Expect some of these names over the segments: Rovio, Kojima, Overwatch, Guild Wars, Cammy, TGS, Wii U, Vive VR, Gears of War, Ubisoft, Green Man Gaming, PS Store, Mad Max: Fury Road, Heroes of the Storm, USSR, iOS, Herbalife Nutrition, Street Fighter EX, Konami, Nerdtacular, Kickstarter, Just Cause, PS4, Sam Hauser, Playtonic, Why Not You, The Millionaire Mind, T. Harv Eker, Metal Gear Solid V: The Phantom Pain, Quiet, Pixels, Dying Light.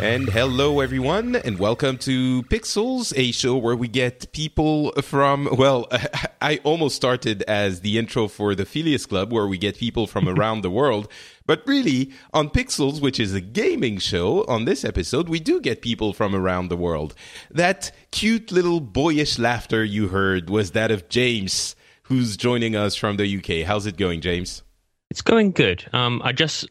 And hello everyone, and welcome to Pixels, a show where we get people from, well, I almost started as the intro for the Phileas Club, where we get people from around the world, but really, on Pixels, which is a gaming show, on this episode, we do get people from around the world. That cute little boyish laughter you heard was that of James, who's joining us from the UK. How's it going, James? It's going good. I just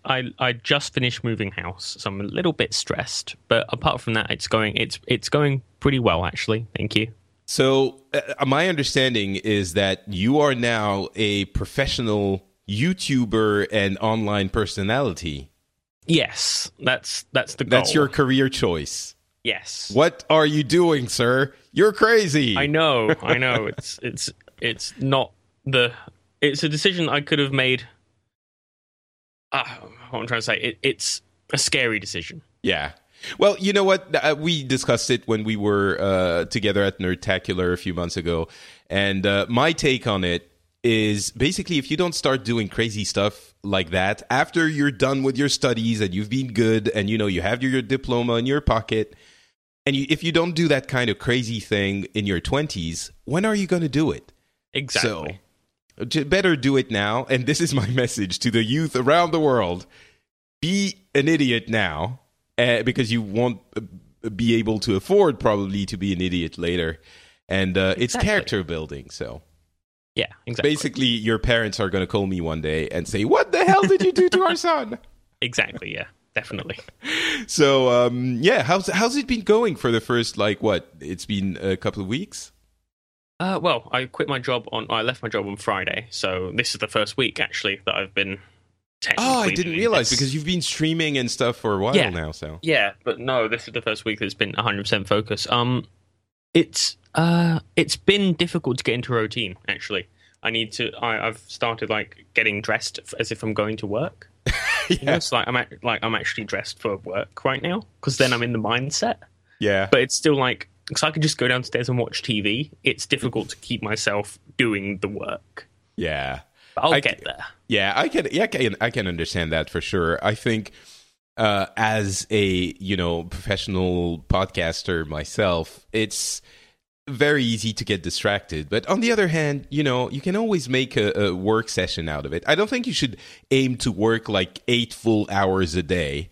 finished moving house, so I'm a little bit stressed. But apart from that, it's going pretty well, actually. Thank you. So my understanding is that you are now a professional YouTuber and online personality. Yes, that's the goal. That's your career choice. Yes. What are you doing, sir? You're crazy. I know. It's a decision I could have made. What I'm trying to say, it's a scary decision. Yeah. Well, you know what? We discussed it when we were together at Nerdtacular a few months ago. And my take on it is basically if you don't start doing crazy stuff like that, after you're done with your studies and you've been good and, you know, you have your diploma in your pocket, and if you don't do that kind of crazy thing in your 20s, when are you going to do it? Exactly. So, better do it now, and this is my message to the youth around the world. Be an idiot now, because you won't be able to afford, probably, to be an idiot later. And it's character building, so... Yeah, exactly. Basically, your parents are going to call me one day and say, "What the hell did you do to our son?" Exactly, yeah, definitely. So, yeah, how's it been going for the first, it's been a couple of weeks? Well, I left my job on Friday, so this is the first week, actually, that I've been technically... Oh, I didn't realize, because you've been streaming and stuff for a while now, so... Yeah, but no, this is the first week that's been 100% focus. It's been difficult to get into a routine, actually. I've started, getting dressed as if I'm going to work. Yeah. You know, it's I'm actually dressed for work right now, because then I'm in the mindset. Yeah. But it's still, because I can just go downstairs and watch TV. It's difficult to keep myself doing the work. Yeah. But I'll get there. Yeah, I can understand that for sure. I think as a, professional podcaster myself, it's very easy to get distracted. But on the other hand, you can always make a work session out of it. I don't think you should aim to work 8 full hours a day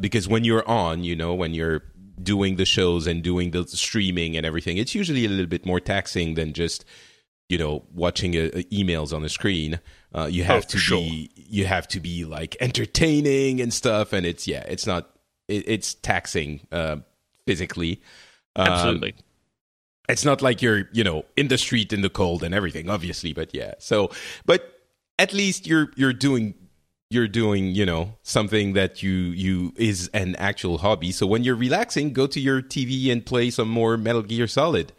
because when you're on, when you're doing the shows and doing the streaming and everything, it's usually a little bit more taxing than just watching emails on the screen. You have to be entertaining and stuff, and it's taxing physically. Absolutely. It's not like you're in the street in the cold and everything, obviously, but yeah. So, but at least you're doing, something that you is an actual hobby. So when you're relaxing, go to your TV and play some more Metal Gear Solid.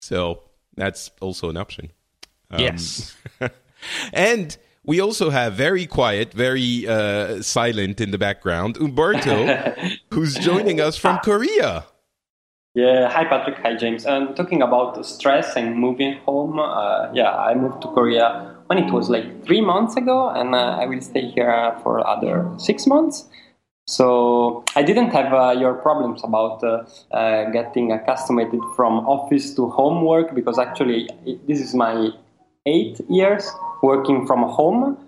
So that's also an option. Yes. And we also have very quiet, very silent in the background, Umberto, who's joining us from Korea. Yeah. Hi, Patrick. Hi, James. And talking about stress and moving home, I moved to Korea when it was 3 months ago, and I will stay here for other 6 months. So I didn't have your problems about getting accustomed from office to home work, because actually this is my 8 years working from home,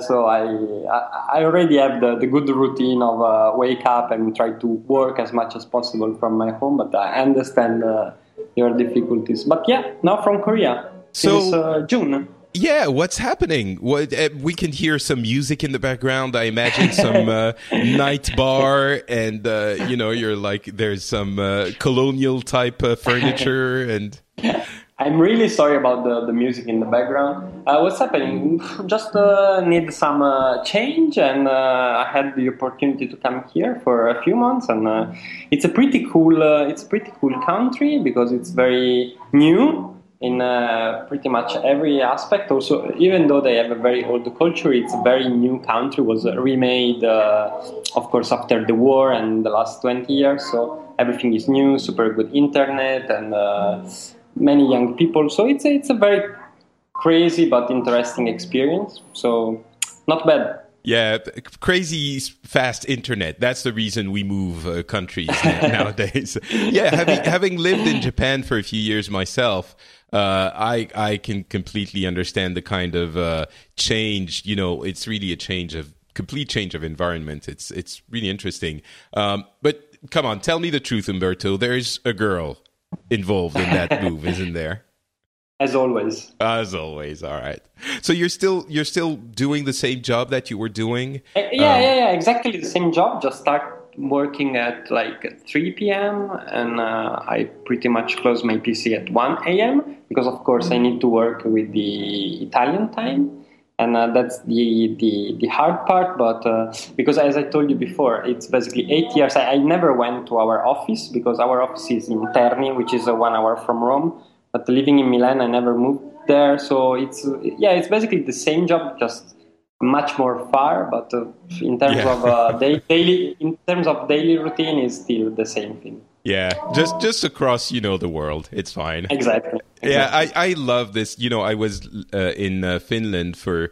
So I already have the good routine of wake up and try to work as much as possible from my home, but I understand your difficulties. But yeah, now from Korea, since June. Yeah, what's happening? What, we can hear some music in the background. I imagine some night bar, and you know, you're like there's some colonial type furniture, and I'm really sorry about the music in the background. What's happening? Just need some change, and I had the opportunity to come here for a few months, and it's a pretty cool. It's a pretty cool country because it's very new in pretty much every aspect. Also, even though they have a very old culture, it's a very new country. It was remade, of course, after the war and the last 20 years. So everything is new, super good internet, and many young people. So it's a very crazy but interesting experience. So not bad. Yeah, crazy fast internet. That's the reason we move countries nowadays. Yeah, having lived in Japan for a few years myself, I can completely understand the kind of change. You know, it's really a complete change of environment. It's really interesting. But come on, tell me the truth, Umberto. There's a girl involved in that move, isn't there? As always, all right. So you're still doing the same job that you were doing? Yeah, exactly the same job. Just start working at like 3 p.m. and I pretty much close my PC at 1 a.m. because of course I need to work with the Italian time, and that's the hard part. But because as I told you before, it's basically 8 years. I never went to our office because our office is in Terni, which is 1 hour from Rome. But living in Milan, I never moved there, so it's basically the same job, just much more far. But in terms of daily routine, is still the same thing. Yeah, just across the world, it's fine. Exactly. Yeah, I love this. You know, I was in Finland for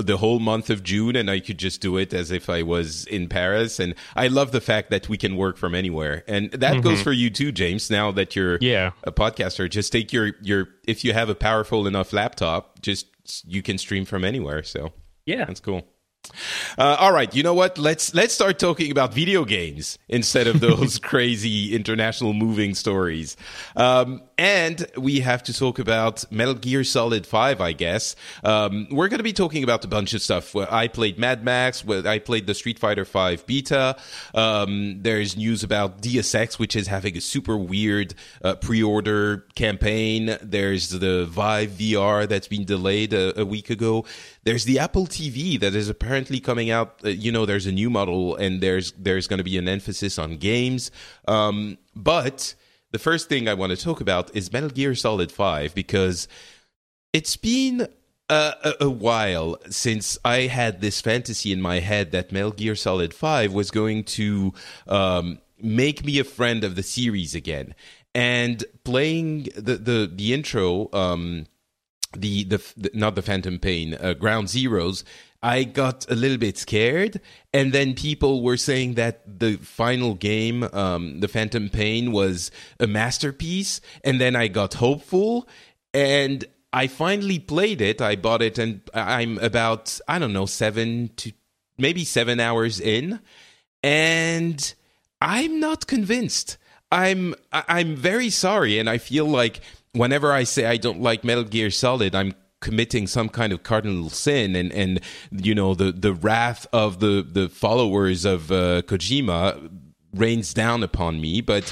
the whole month of June, and I could just do it as if I was in Paris. And I love the fact that we can work from anywhere. And that goes for you too, James, now that you're a podcaster. Just take your if you have a powerful enough laptop, just you can stream from anywhere. So yeah, that's cool. All right, you know what? Let's start talking about video games instead of those crazy international moving stories. And we have to talk about Metal Gear Solid V, I guess. We're going to be talking about a bunch of stuff. I played Mad Max. I played the Street Fighter V beta. There's news about Deus Ex, which is having a super weird pre-order campaign. There's the Vive VR that's been delayed a week ago. There's the Apple TV that is apparently coming out. There's a new model, and there's going to be an emphasis on games. But the first thing I want to talk about is Metal Gear Solid V, because it's been a while since I had this fantasy in my head that Metal Gear Solid V was going to make me a friend of the series again. And playing the intro... not the Phantom Pain, Ground Zeroes, I got a little bit scared, and then people were saying that the final game, the Phantom Pain, was a masterpiece, and then I got hopeful, and I finally played it. I bought it, and I'm about, 7 to maybe 7 hours in, and I'm not convinced. I'm very sorry, and I feel like whenever I say I don't like Metal Gear Solid, I'm committing some kind of cardinal sin, and the wrath of the followers of Kojima rains down upon me. But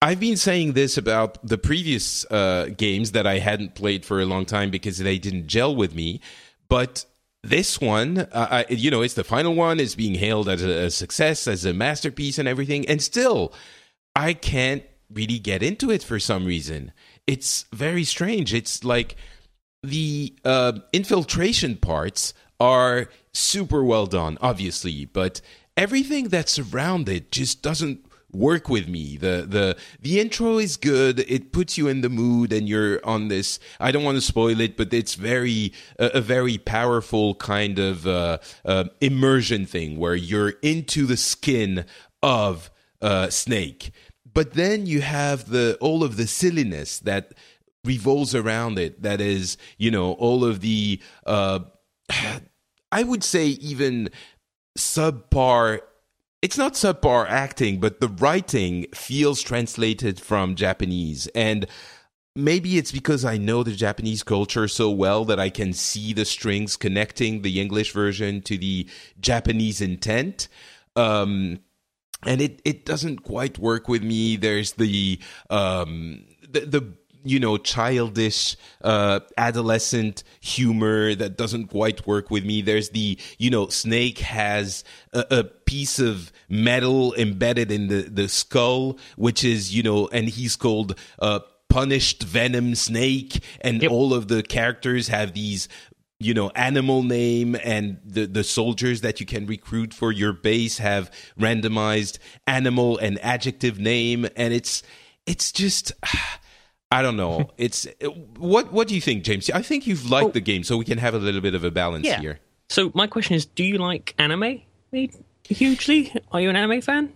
I've been saying this about the previous games that I hadn't played for a long time because they didn't gel with me. But this one, it's the final one, is being hailed as a success, as a masterpiece and everything. And still, I can't really get into it for some reason. It's very strange. It's like the infiltration parts are super well done, obviously, but everything that's around it just doesn't work with me. The intro is good. It puts you in the mood, and you're on this, I don't want to spoil it, but it's a very powerful kind of immersion thing where you're into the skin of Snake. But then you have all of the silliness that revolves around it. That is, all of the I would say even subpar, it's not subpar acting, but the writing feels translated from Japanese. And maybe it's because I know the Japanese culture so well that I can see the strings connecting the English version to the Japanese intent. And it doesn't quite work with me. There's the you know, childish, adolescent humor that doesn't quite work with me. There's the, you know, Snake has a piece of metal embedded in the skull, which is, you know, and he's called Punished Venom Snake, and all of the characters have these, you know, animal name, and the soldiers that you can recruit for your base have randomized animal and adjective name, and it's just... I don't know. It's what do you think, James? I think you've liked the game, so we can have a little bit of a balance here. So my question is, do you like anime hugely? Are you an anime fan?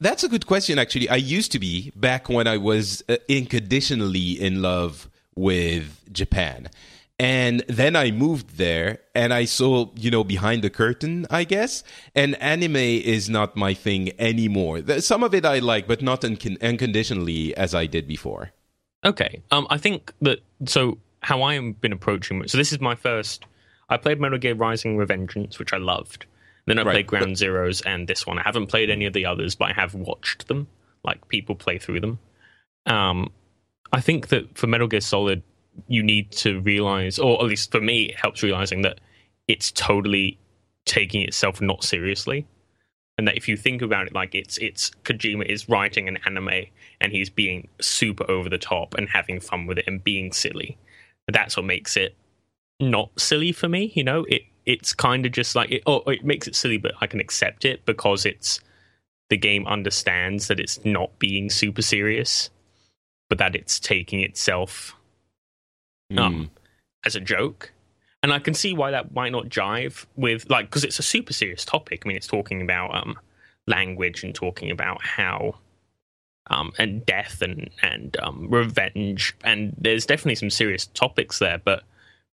That's a good question, actually. I used to be, back when I was unconditionally in love with Japan. And then I moved there, and I saw, you know, behind the curtain, I guess. And anime is not my thing anymore. Some of it I like, but not unconditionally as I did before. Okay, I think that, so how I have been approaching, so this is my first, I played Metal Gear Rising Revengeance, which I loved. Then I played Ground Zeroes and this one. I haven't played any of the others, but I have watched them, like people play through them. I think that for Metal Gear Solid, you need to realize, or at least for me, it helps realizing that it's totally taking itself not seriously. And that if you think about it, like it's Kojima is writing an anime and he's being super over the top and having fun with it and being silly. But that's what makes it not silly for me. You know, it's kind of just like, it makes it silly, but I can accept it because it's the game understands that it's not being super serious, but that it's taking itself as a joke. And I can see why that might not jive with, like, because it's a super serious topic. I mean, it's talking about language and talking about how and death and revenge, and there's definitely some serious topics there. But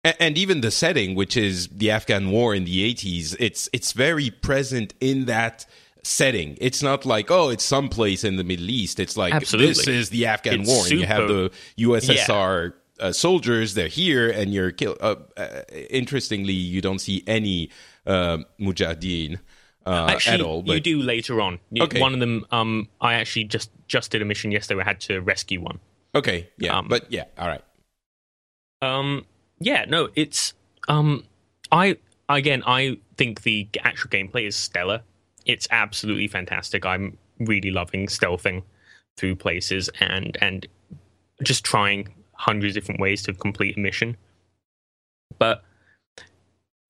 and even the setting, which is the Afghan War in the 80s, it's very present in that setting. It's not like, oh, it's someplace in the Middle East. It's like, this is the Afghan War, and you have the USSR. Yeah. Soldiers, they're here, and you're killed. Interestingly, you don't see any mujahideen at all. But... You do later on. One of them, I actually just did a mission yesterday where I had to rescue one. Okay, yeah, but yeah, all right. Yeah, no, it's... I think the actual gameplay is stellar. It's absolutely fantastic. I'm really loving stealthing through places and just trying hundreds of different ways to complete a mission, but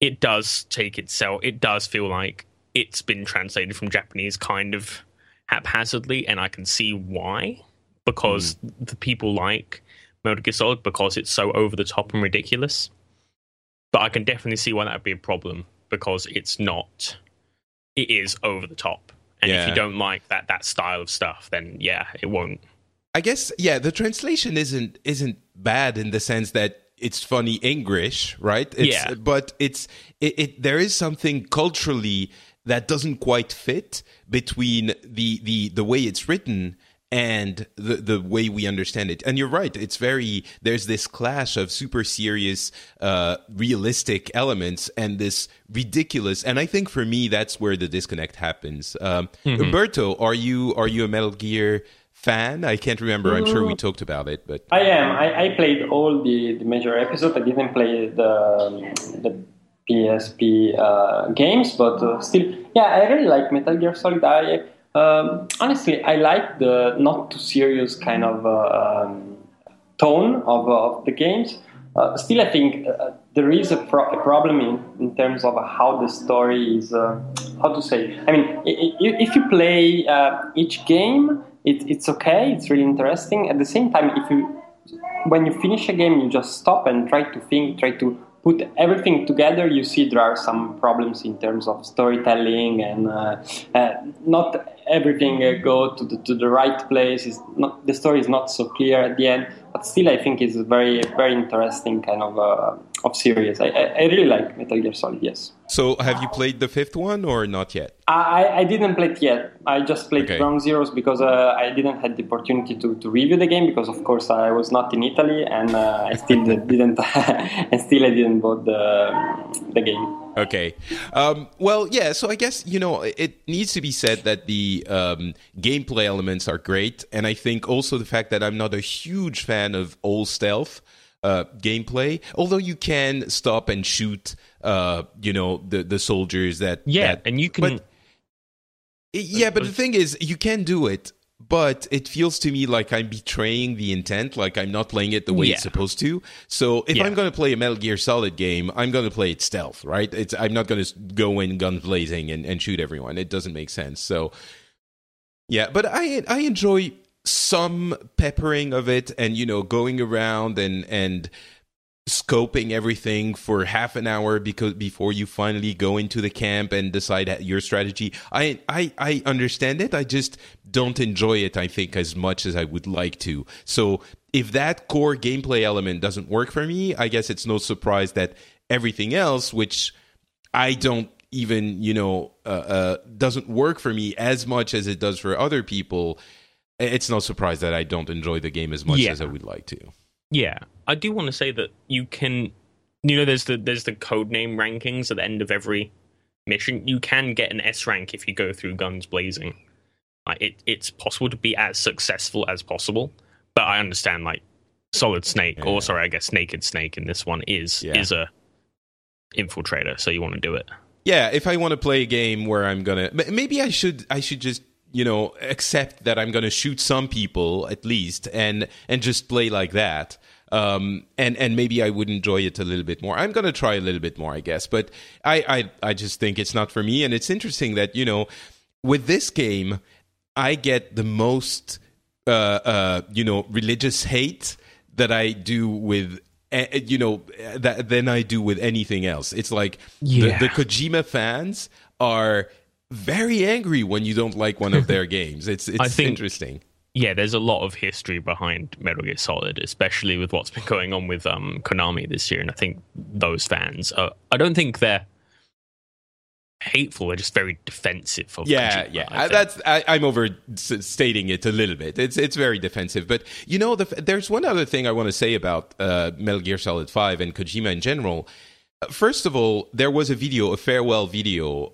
it does take itself, it does feel like it's been translated from Japanese kind of haphazardly, and I can see why, because the people like Metal Gear Solid because it's so over the top and ridiculous. But I can definitely see why that would be a problem, because it is over the top, and if you don't like that style of stuff, then it won't. I guess, the translation isn't bad in the sense that it's funny English, right? But there is something culturally that doesn't quite fit between the way it's written and the way we understand it. And you're right, there's this clash of super serious, realistic elements and this ridiculous. And I think for me, that's where the disconnect happens. Umberto, are you a Metal Gear fan? I can't remember. I'm sure we talked about it, but I am. I played all the major episodes. I didn't play the PSP games, but still, I really like Metal Gear Solid. I honestly, I like the not too serious kind of tone of the games. Still, I think there is a problem in terms of how the story is. How to say? I mean, if you play each game, it's okay, it's really interesting. At the same time, when you finish a game, you just stop and try to put everything together. You see there are some problems in terms of storytelling, and not everything go to the right place. The story is not so clear at the end, but still I think it's a very, very interesting kind of of series. I really like Metal Gear Solid, yes. So have you played the fifth one or not yet? I didn't play it yet. I just played Ground Zeroes because I didn't have the opportunity to review the game because, of course, I was not in Italy and I still didn't bought the game. Okay. Well, yeah, so I guess, you know, it needs to be said that the gameplay elements are great. And I think also the fact that I'm not a huge fan of all stealth gameplay, although you can stop and shoot, you know, the soldiers that... Yeah, that, and you can... But, yeah, but the thing is, you can do it, but it feels to me like I'm betraying the intent, like I'm not playing it the way it's supposed to. So if I'm going to play a Metal Gear Solid game, I'm going to play it stealth, right? I'm not going to go in gun blazing and shoot everyone. It doesn't make sense. So, yeah, but I enjoy some peppering of it and, you know, going around and scoping everything for half an hour before you finally go into the camp and decide your strategy. I understand it. I just don't enjoy it, I think, as much as I would like to. So if that core gameplay element doesn't work for me, I guess it's no surprise that everything else, which I don't even, you know, doesn't work for me as much as it does for other people, it's no surprise that I don't enjoy the game as much as I would like to. Yeah, I do want to say that you can, you know, there's the codename rankings at the end of every mission. You can get an S rank if you go through guns blazing. Like it's possible to be as successful as possible, but I understand like Solid Snake, or sorry, I guess Naked Snake in this one is a infiltrator, so you want to do it. Yeah, if I want to play a game where I'm gonna, maybe I should just, you know, accept that I'm going to shoot some people at least and just play like that. And maybe I would enjoy it a little bit more. I'm going to try a little bit more, I guess. But I just think it's not for me. And it's interesting that, you know, with this game, I get the most, you know, religious hate that I do with, you know, than I do with anything else. It's like the Kojima fans are... very angry when you don't like one of their games. I think, interesting. Yeah, there's a lot of history behind Metal Gear Solid, especially with what's been going on with Konami this year. And I think those fans are, I don't think they're hateful, they're just very defensive of Kojima, yeah. I'm overstating it a little bit. It's very defensive. But, you know, there's one other thing I want to say about Metal Gear Solid 5 and Kojima in general. First of all, there was a video, a farewell video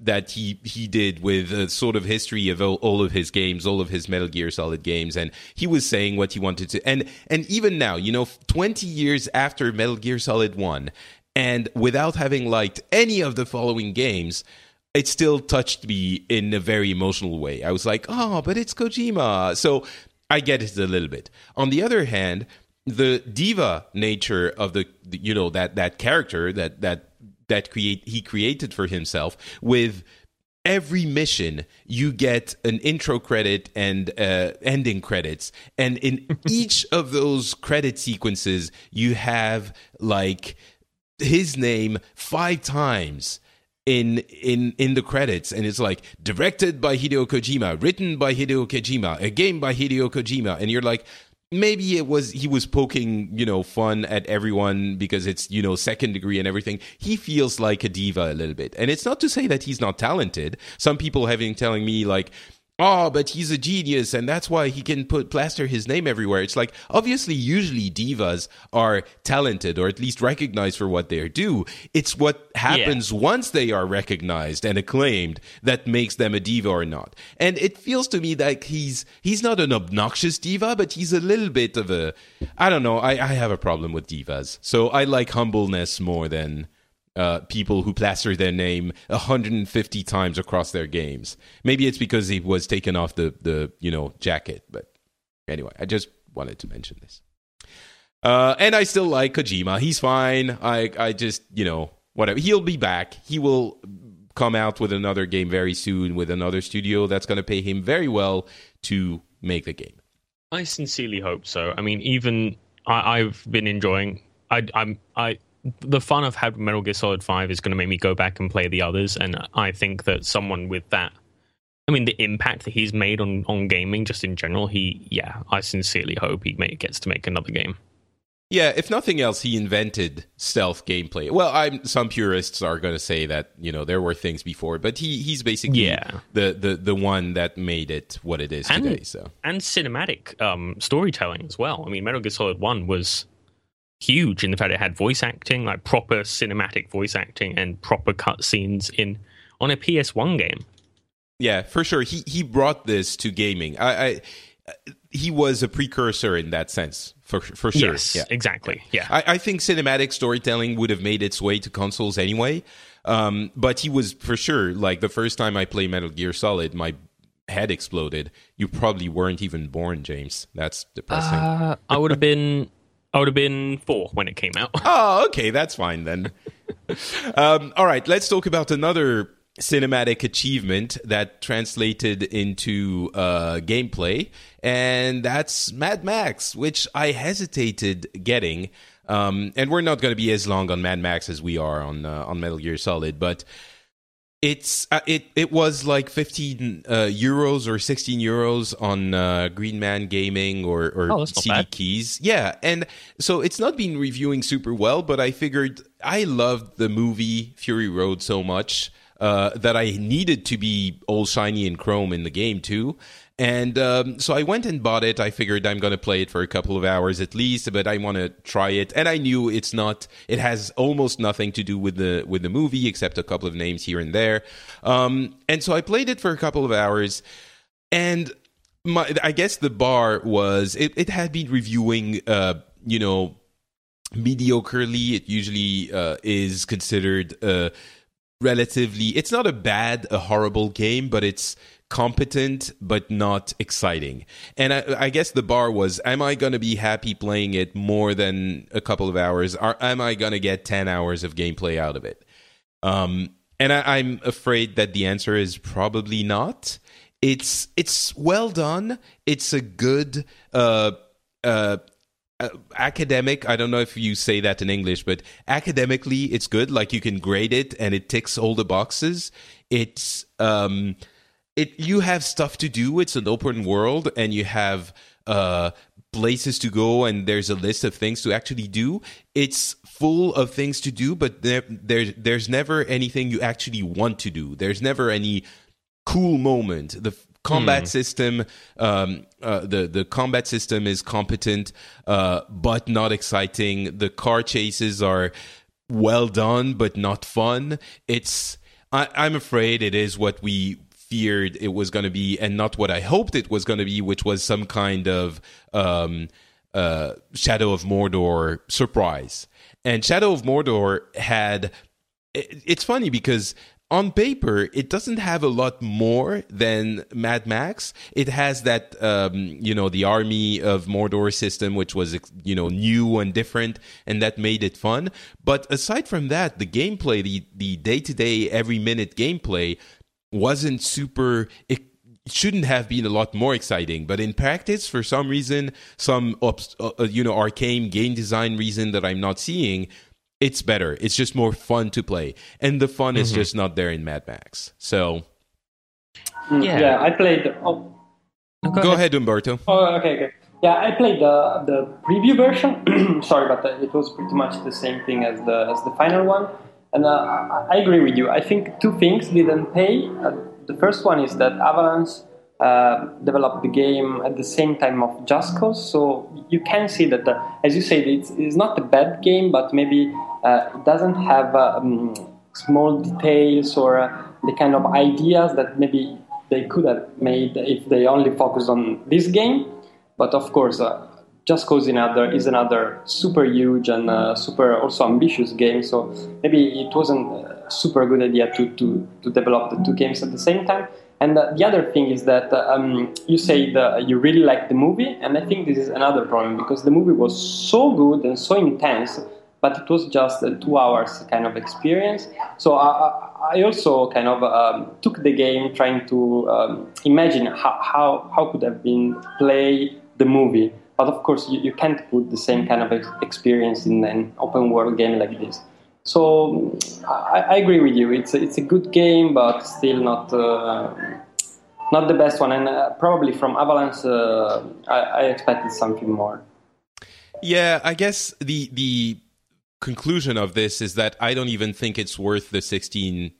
that he did with a sort of history of all of his games, all of his Metal Gear Solid games, and he was saying what he wanted to. And even now, you know, 20 years after Metal Gear Solid 1, and without having liked any of the following games, it still touched me in a very emotional way. I was like, oh, but it's Kojima. So I get it a little bit. On the other hand... the diva nature of the you know, that character he created for himself. With every mission, you get an intro credit and ending credits, and in each of those credit sequences, you have like his name 5 times. In the credits, and it's like directed by Hideo Kojima, written by Hideo Kojima, a game by Hideo Kojima, and you're like, maybe he was poking, you know, fun at everyone because it's, you know, second degree and everything. He feels like a diva a little bit. And it's not to say that he's not talented. Some people have been telling me like, oh, but he's a genius and that's why he can plaster his name everywhere. It's like, obviously, usually divas are talented or at least recognized for what they do. It's what happens once they are recognized and acclaimed that makes them a diva or not. And it feels to me like he's not an obnoxious diva, but he's a little bit of a... I don't know, I have a problem with divas. So I like humbleness more than... people who plaster their name 150 times across their games. Maybe it's because he was taken off the you know, jacket. But anyway, I just wanted to mention this. And I still like Kojima. He's fine. I just, you know, whatever. He'll be back. He will come out with another game very soon with another studio that's going to pay him very well to make the game. I sincerely hope so. I mean, even I've been enjoying... the fun I've had with Metal Gear Solid 5 is going to make me go back and play the others, and I think that someone with that... I mean, the impact that he's made on gaming just in general, I sincerely hope he gets to make another game. Yeah, if nothing else, he invented stealth gameplay. Well, some purists are going to say that, you know, there were things before, but he's basically the one that made it what it is today. So and cinematic storytelling as well. I mean, Metal Gear Solid 1 was huge in the fact it had voice acting, like proper cinematic voice acting and proper cutscenes on a PS1 game. Yeah, for sure. He brought this to gaming. He was a precursor in that sense, for sure. Yes, yeah. Exactly. Yeah, I think cinematic storytelling would have made its way to consoles anyway. But he was, for sure, like the first time I played Metal Gear Solid, my head exploded. You probably weren't even born, James. That's depressing. I would have been 4 when it came out. Oh, okay, that's fine then. All right, let's talk about another cinematic achievement that translated into gameplay, and that's Mad Max, which I hesitated getting. And we're not going to be as long on Mad Max as we are on Metal Gear Solid, but it's it was like 15 euros or 16 euros on Green Man Gaming or CD Keys. Yeah, and so it's not been reviewing super well, but I figured I loved the movie Fury Road so much that I needed to be all shiny and chrome in the game too. And so I went and bought it. I figured I'm going to play it for a couple of hours at least, but I want to try it. And I knew it has almost nothing to do with the movie except a couple of names here and there. And so I played it for a couple of hours, and I guess the bar was, it had been reviewing, you know, mediocrely. It usually is considered relatively, it's not a horrible game, but it's competent but not exciting. And I guess the bar was, am I going to be happy playing it more than a couple of hours, or am I going to get 10 hours of gameplay out of it? And I'm afraid that the answer is probably not. It's well done. It's a good academic, I don't know if you say that in English, but academically it's good. Like, you can grade it and it ticks all the boxes. It's you have stuff to do. It's an open world and you have places to go, and there's a list of things to actually do. It's full of things to do, but there's never anything you actually want to do. There's never any cool moment. The combat system, the combat system is competent, but not exciting. The car chases are well done, but not fun. I'm afraid it is what we feared it was going to be, and not what I hoped it was going to be, which was some kind of Shadow of Mordor surprise. And Shadow of Mordor had... It's funny because... on paper, it doesn't have a lot more than Mad Max. It has that, you know, the Army of Mordor system, which was, you know, new and different, and that made it fun. But aside from that, the gameplay, the day-to-day, every-minute gameplay wasn't super... It shouldn't have been a lot more exciting, but in practice, for some reason, some arcane game design reason that I'm not seeing... it's better. It's just more fun to play. And the fun is just not there in Mad Max. So... Yeah, I played... Oh. Go ahead, Umberto. Oh, okay. Yeah, I played the preview version. Sorry, but it was pretty much the same thing as the final one. And I agree with you. I think two things didn't pay. The first one is that Avalanche developed the game at the same time of Just Cause, so you can see that, as you said, it's not a bad game, but maybe it doesn't have small details or the kind of ideas that maybe they could have made if they only focused on this game. But of course, Just Cause is another super huge and super also ambitious game, so maybe it wasn't a super good idea to develop the two games at the same time. And the other thing is that you say that you really like the movie, and I think this is another problem, because the movie was so good and so intense, but it was just a 2 hours kind of experience. So I also kind of took the game trying to imagine how could have been play the movie. But of course, you can't put the same kind of experience in an open world game like this. So I agree with you. It's a good game, but still not the best one. And probably from Avalanche, I expected something more. Yeah, I guess the conclusion of this is that I don't even think it's worth the €16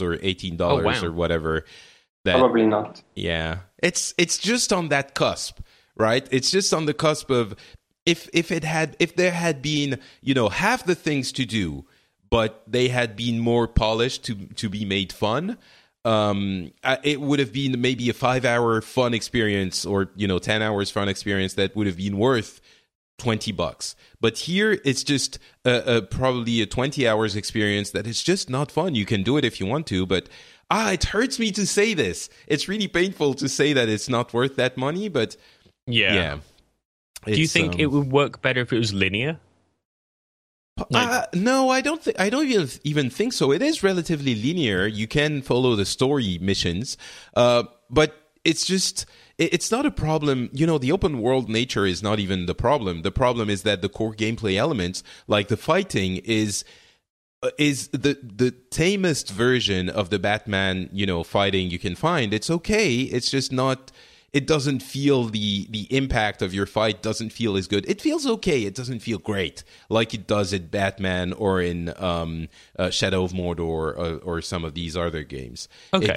or $18 or whatever. That, probably not. Yeah, it's just on that cusp, right? It's just on the cusp of if there had been, you know, half the things to do, but they had been more polished to be made fun. It would have been maybe a 5-hour fun experience or, you know, 10 hours fun experience that would have been worth $20. But here it's just probably a 20 hours experience that is just not fun. You can do it if you want to, but it hurts me to say this. It's really painful to say that it's not worth that money, but yeah. Do you think it would work better if it was linear? No, I don't even think so. It is relatively linear. You can follow the story missions, but it's just it's not a problem. You know, the open world nature is not even the problem. The problem is that the core gameplay elements, like the fighting, is the tamest version of the Batman, you know, fighting you can find. It's okay. It's just not. It doesn't feel the impact of your fight doesn't feel as good. It feels okay. It doesn't feel great like it does in Batman or in Shadow of Mordor or some of these other games. Okay.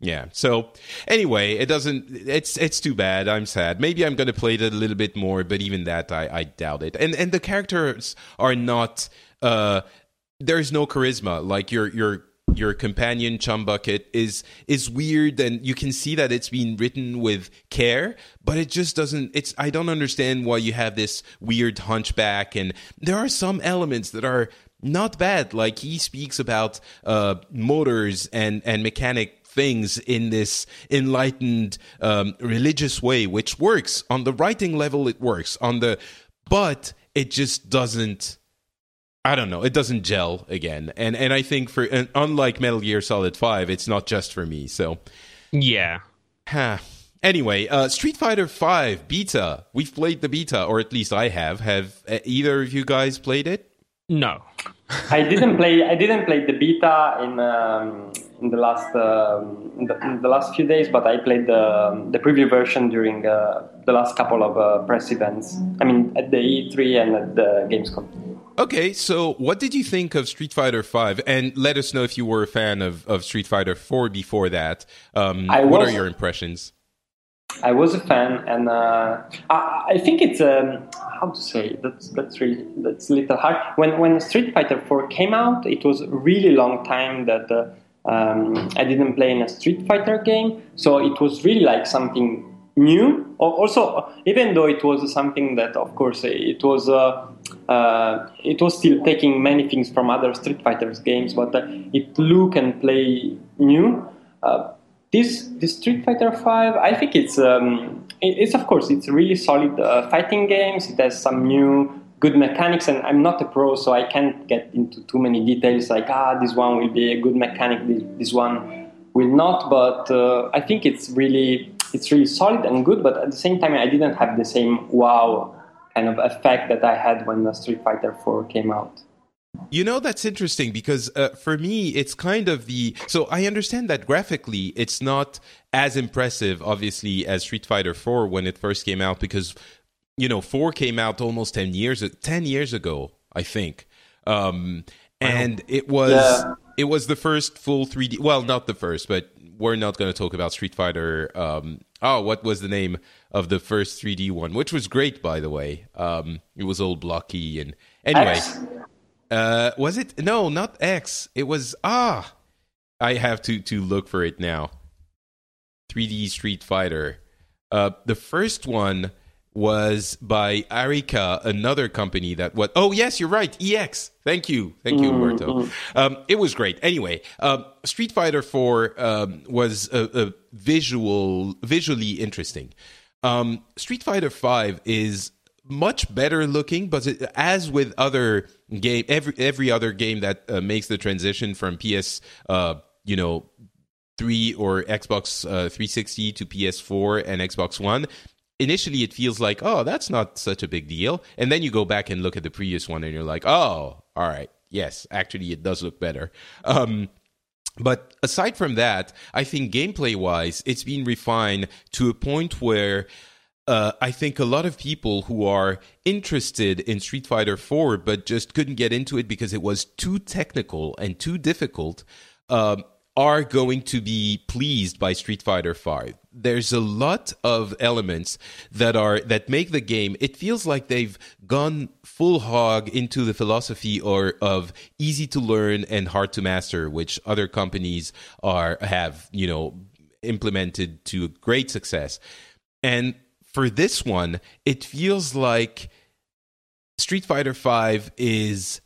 Yeah. So anyway, it doesn't. It's too bad. I'm sad. Maybe I'm going to play it a little bit more, but even that, I doubt it. And the characters are not. There's no charisma. Like your companion Chumbucket is weird, and you can see that it's been written with care, but it just doesn't. I don't understand why you have this weird hunchback, and there are some elements that are not bad. Like he speaks about motors and mechanic things in this enlightened religious way, which works on the writing level. It works but it just doesn't. I don't know. It doesn't gel again, and I think unlike Metal Gear Solid V, it's not just for me. So yeah. Anyway, Street Fighter V beta. We've played the beta, or at least I have. Have either of you guys played it? No, I didn't play the beta in the last few days, but I played the preview version during the last couple of press events. I mean, at the E3 and at the Gamescom. Okay, so what did you think of Street Fighter V? And let us know if you were a fan of Street Fighter IV before that. What are your impressions? I was a fan, and I think it's how to say that's a little hard. When Street Fighter IV came out, it was a really long time that I didn't play in a Street Fighter game, so it was really like something new. Also, even though it was something that, of course, it was still taking many things from other Street Fighters games, but it look and play new. This Street Fighter V, I think it's of course it's really solid fighting games. It has some new good mechanics, and I'm not a pro, so I can't get into too many details. Like this one will be a good mechanic, this one will not. But I think it's really solid and good. But at the same time, I didn't have the same wow kind of effect that I had when the Street Fighter IV came out. You know, that's interesting because for me, it's kind of So I understand that graphically, it's not as impressive, obviously, as Street Fighter IV when it first came out because, you know, 4 came out almost 10 years ago, I think. And it was... Yeah. It was the first full 3D... Well, not the first, but we're not going to talk about Street Fighter... what was the name of the first 3D one? Which was great, by the way. It was all blocky and... Anyway. X? Was it... No, not X. It was... I have to look for it now. 3D Street Fighter. The first one was by Arica, another company that... Oh, yes, you're right. EX. Thank you, Umberto. It was great. Anyway, Street Fighter IV was a visually interesting. Street Fighter V is much better looking, but as with other game, every other game that makes the transition from PS... 3 or Xbox 360 to PS4 and Xbox One... Initially, it feels like, oh, that's not such a big deal. And then you go back and look at the previous one and you're like, oh, all right. Yes, actually, it does look better. But aside from that, I think gameplay-wise, it's been refined to a point where I think a lot of people who are interested in Street Fighter IV but just couldn't get into it because it was too technical and too difficult are going to be pleased by Street Fighter V. There's a lot of elements that make the game. It feels like they've gone full hog into the philosophy of easy to learn and hard to master, which other companies have, you know, implemented to great success. And for this one, it feels like Street Fighter V is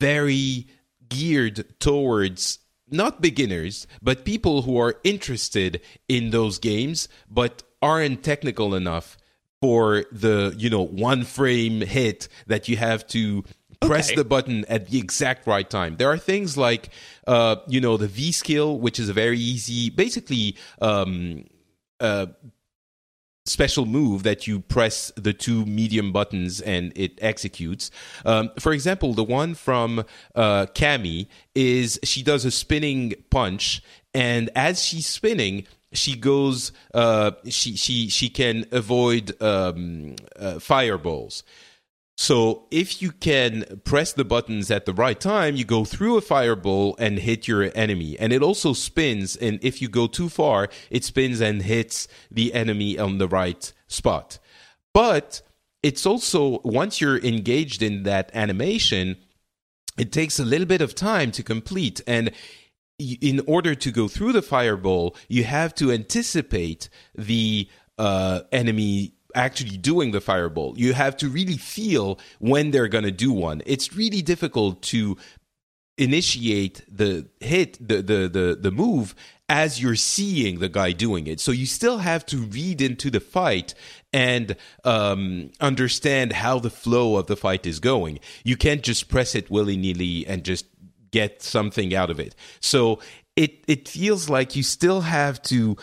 very geared towards not beginners, but people who are interested in those games but aren't technical enough for the, you know, one frame hit that you have to press the button at the exact right time. There are things like, you know, the V skill, which is a very easy, basically special move that you press the two medium buttons and it executes. For example, the one from Cammy is she does a spinning punch, and as she's spinning, she goes. She can avoid fireballs. So if you can press the buttons at the right time, you go through a fireball and hit your enemy. And it also spins, and if you go too far, it spins and hits the enemy on the right spot. But it's also, once you're engaged in that animation, it takes a little bit of time to complete. And in order to go through the fireball, you have to anticipate the enemy actually doing the fireball. You have to really feel when they're going to do one. It's really difficult to initiate the hit, the move, as you're seeing the guy doing it. So you still have to read into the fight and understand how the flow of the fight is going. You can't just press it willy-nilly and just get something out of it. So it feels like you still have to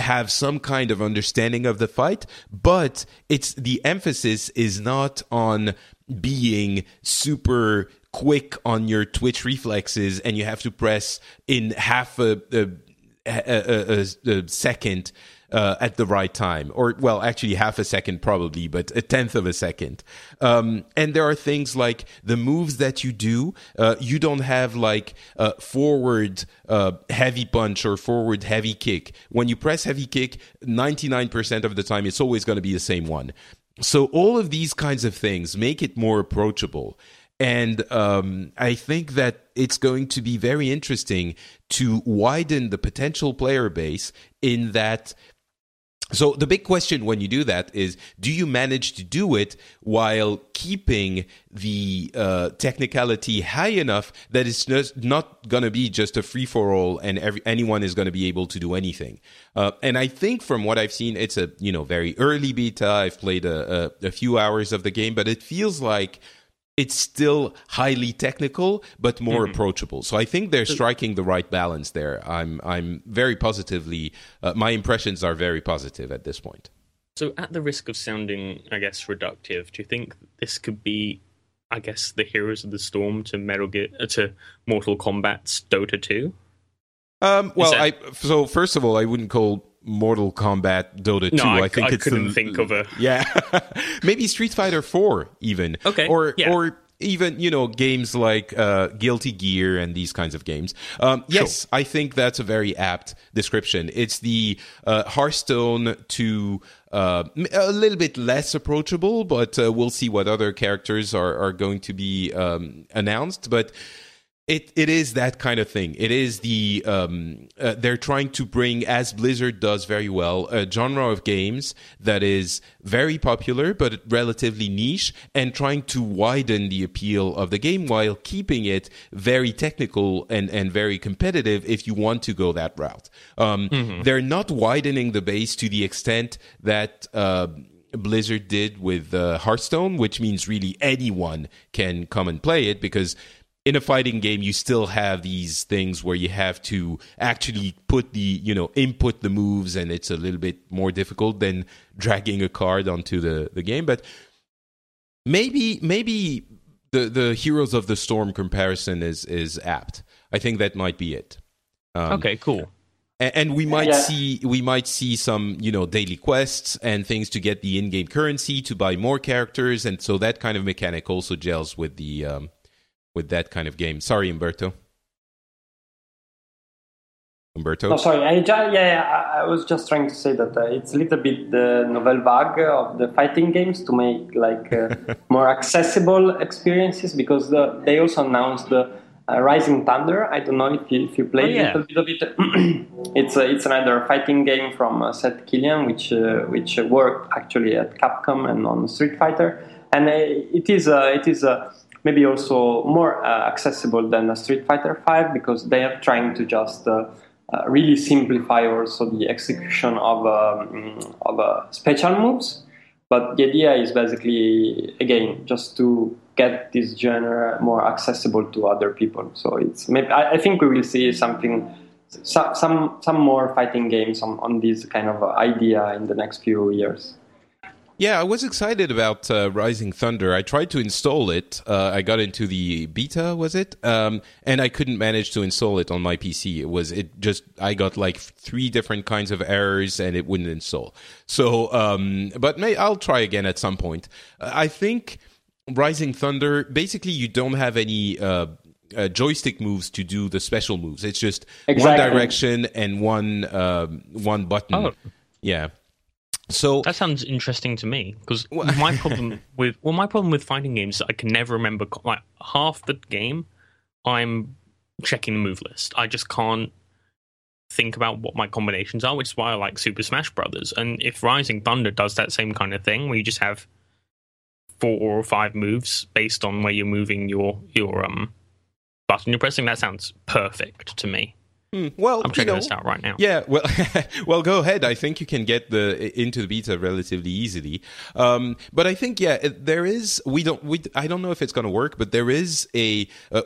have some kind of understanding of the fight, but it's the emphasis is not on being super quick on your twitch reflexes and you have to press in half a second at the right time, or well, actually half a second probably, but a tenth of a second. And there are things like the moves that you do. You don't have like forward heavy punch or forward heavy kick. When you press heavy kick, 99% of the time, it's always going to be the same one. So all of these kinds of things make it more approachable. And I think that it's going to be very interesting to widen the potential player base in that. So the big question when you do that is, do you manage to do it while keeping the technicality high enough that it's not going to be just a free-for-all and anyone is going to be able to do anything? And I think from what I've seen, it's a, you know, very early beta. I've played a few hours of the game, but it feels like it's still highly technical, but more approachable. So I think they're striking the right balance there. I'm very positively. My impressions are very positive at this point. So at the risk of sounding, I guess, reductive, do you think this could be, I guess, the Heroes of the Storm to Mortal Kombat's Dota 2? So first of all, I wouldn't call Mortal Kombat Dota 2. I couldn't think of a... Yeah. Maybe Street Fighter 4 even. Okay. Or even, you know, games like Guilty Gear and these kinds of games. Yes, sure. I think that's a very apt description. It's the Hearthstone to a little bit less approachable, but we'll see what other characters are going to be announced. But It is that kind of thing. It is the they're trying to bring, as Blizzard does very well, a genre of games that is very popular but relatively niche, and trying to widen the appeal of the game while keeping it very technical and very competitive if you want to go that route. They're not widening the base to the extent that Blizzard did with Hearthstone, which means really anyone can come and play it, because in a fighting game, you still have these things where you have to actually input the moves, and it's a little bit more difficult than dragging a card onto the game. But maybe the Heroes of the Storm comparison is apt. I think that might be it. Okay, cool. And we might see some, you know, daily quests and things to get the in-game currency to buy more characters, and so that kind of mechanic also gels with the with that kind of game. Sorry, Umberto. No, sorry. I was just trying to say that it's a little bit the nouvelle vague of the fighting games to make like more accessible experiences, because they also announced Rising Thunder. I don't know if you played a little bit. It's another fighting game from Seth Killian, which worked actually at Capcom and on Street Fighter, and it is maybe also more accessible than Street Fighter V, because they are trying to just really simplify also the execution of special moves. But the idea is basically, again, just to get this genre more accessible to other people. So it's maybe I think we will see some more fighting games on this kind of idea in the next few years. Yeah, I was excited about Rising Thunder. I tried to install it. I got into the beta, was it? And I couldn't manage to install it on my PC. I got like 3 different kinds of errors and it wouldn't install. So, but I'll try again at some point. I think Rising Thunder, basically you don't have any joystick moves to do the special moves. It's just one direction and one button. Oh. Yeah. So that sounds interesting to me, because my problem with fighting games is that I can never remember, like, half the game I'm checking the move list. I just can't think about what my combinations are, which is why I like Super Smash Brothers. And if Rising Thunder does that same kind of thing, where you just have 4 or 5 moves based on where you're moving your button you're pressing, that sounds perfect to me. Well, I'm checking this out right now. Yeah, well, go ahead. I think you can get into the beta relatively easily. But I think I don't know if it's going to work, but there is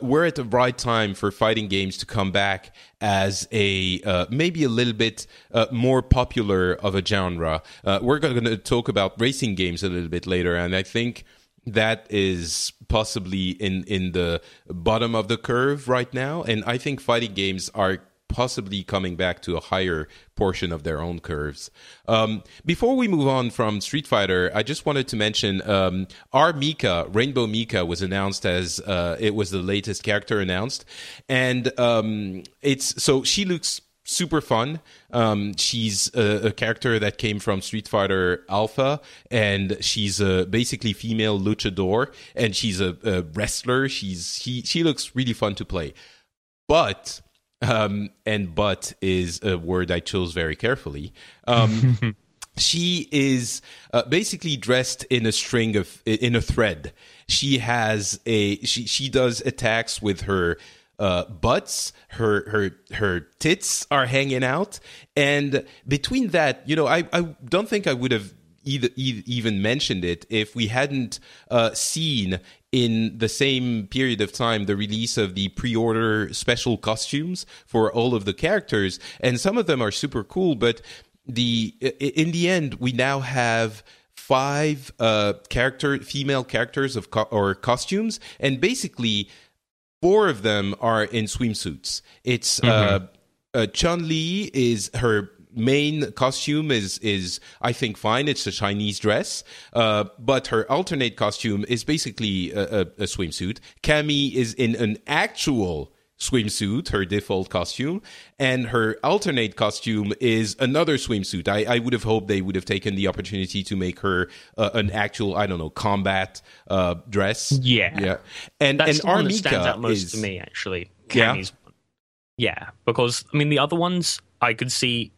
we're at the right time for fighting games to come back as maybe a little bit more popular of a genre. We're going to talk about racing games a little bit later, and I think that is possibly in the bottom of the curve right now, and I think fighting games are possibly coming back to a higher portion of their own curves. Before we move on from Street Fighter, I just wanted to mention our Mika, Rainbow Mika, was announced as it was the latest character announced, and she looks super fun. She's a character that came from Street Fighter Alpha, and she's basically female luchador, and she's a wrestler. She looks really fun to play. But, and but is a word I chose very carefully, she is basically dressed in a thread. She has she does attacks with her butts, her tits are hanging out, and between that, you know, I don't think I would have even mentioned it if we hadn't seen in the same period of time the release of the pre-order special costumes for all of the characters, and some of them are super cool, but in the end we now have 5 female characters or costumes, and basically 4 of them are in swimsuits. It's Chun-Li is her main costume is I think fine. It's a Chinese dress, but her alternate costume is basically a swimsuit. Cammy is in an actual swimsuit, her default costume, and her alternate costume is another swimsuit. I would have hoped they would have taken the opportunity to make her an actual, I don't know, combat dress. Yeah. And that's and Armika stands out most to me, actually. Cammy's one. Yeah, because I mean the other ones I could see,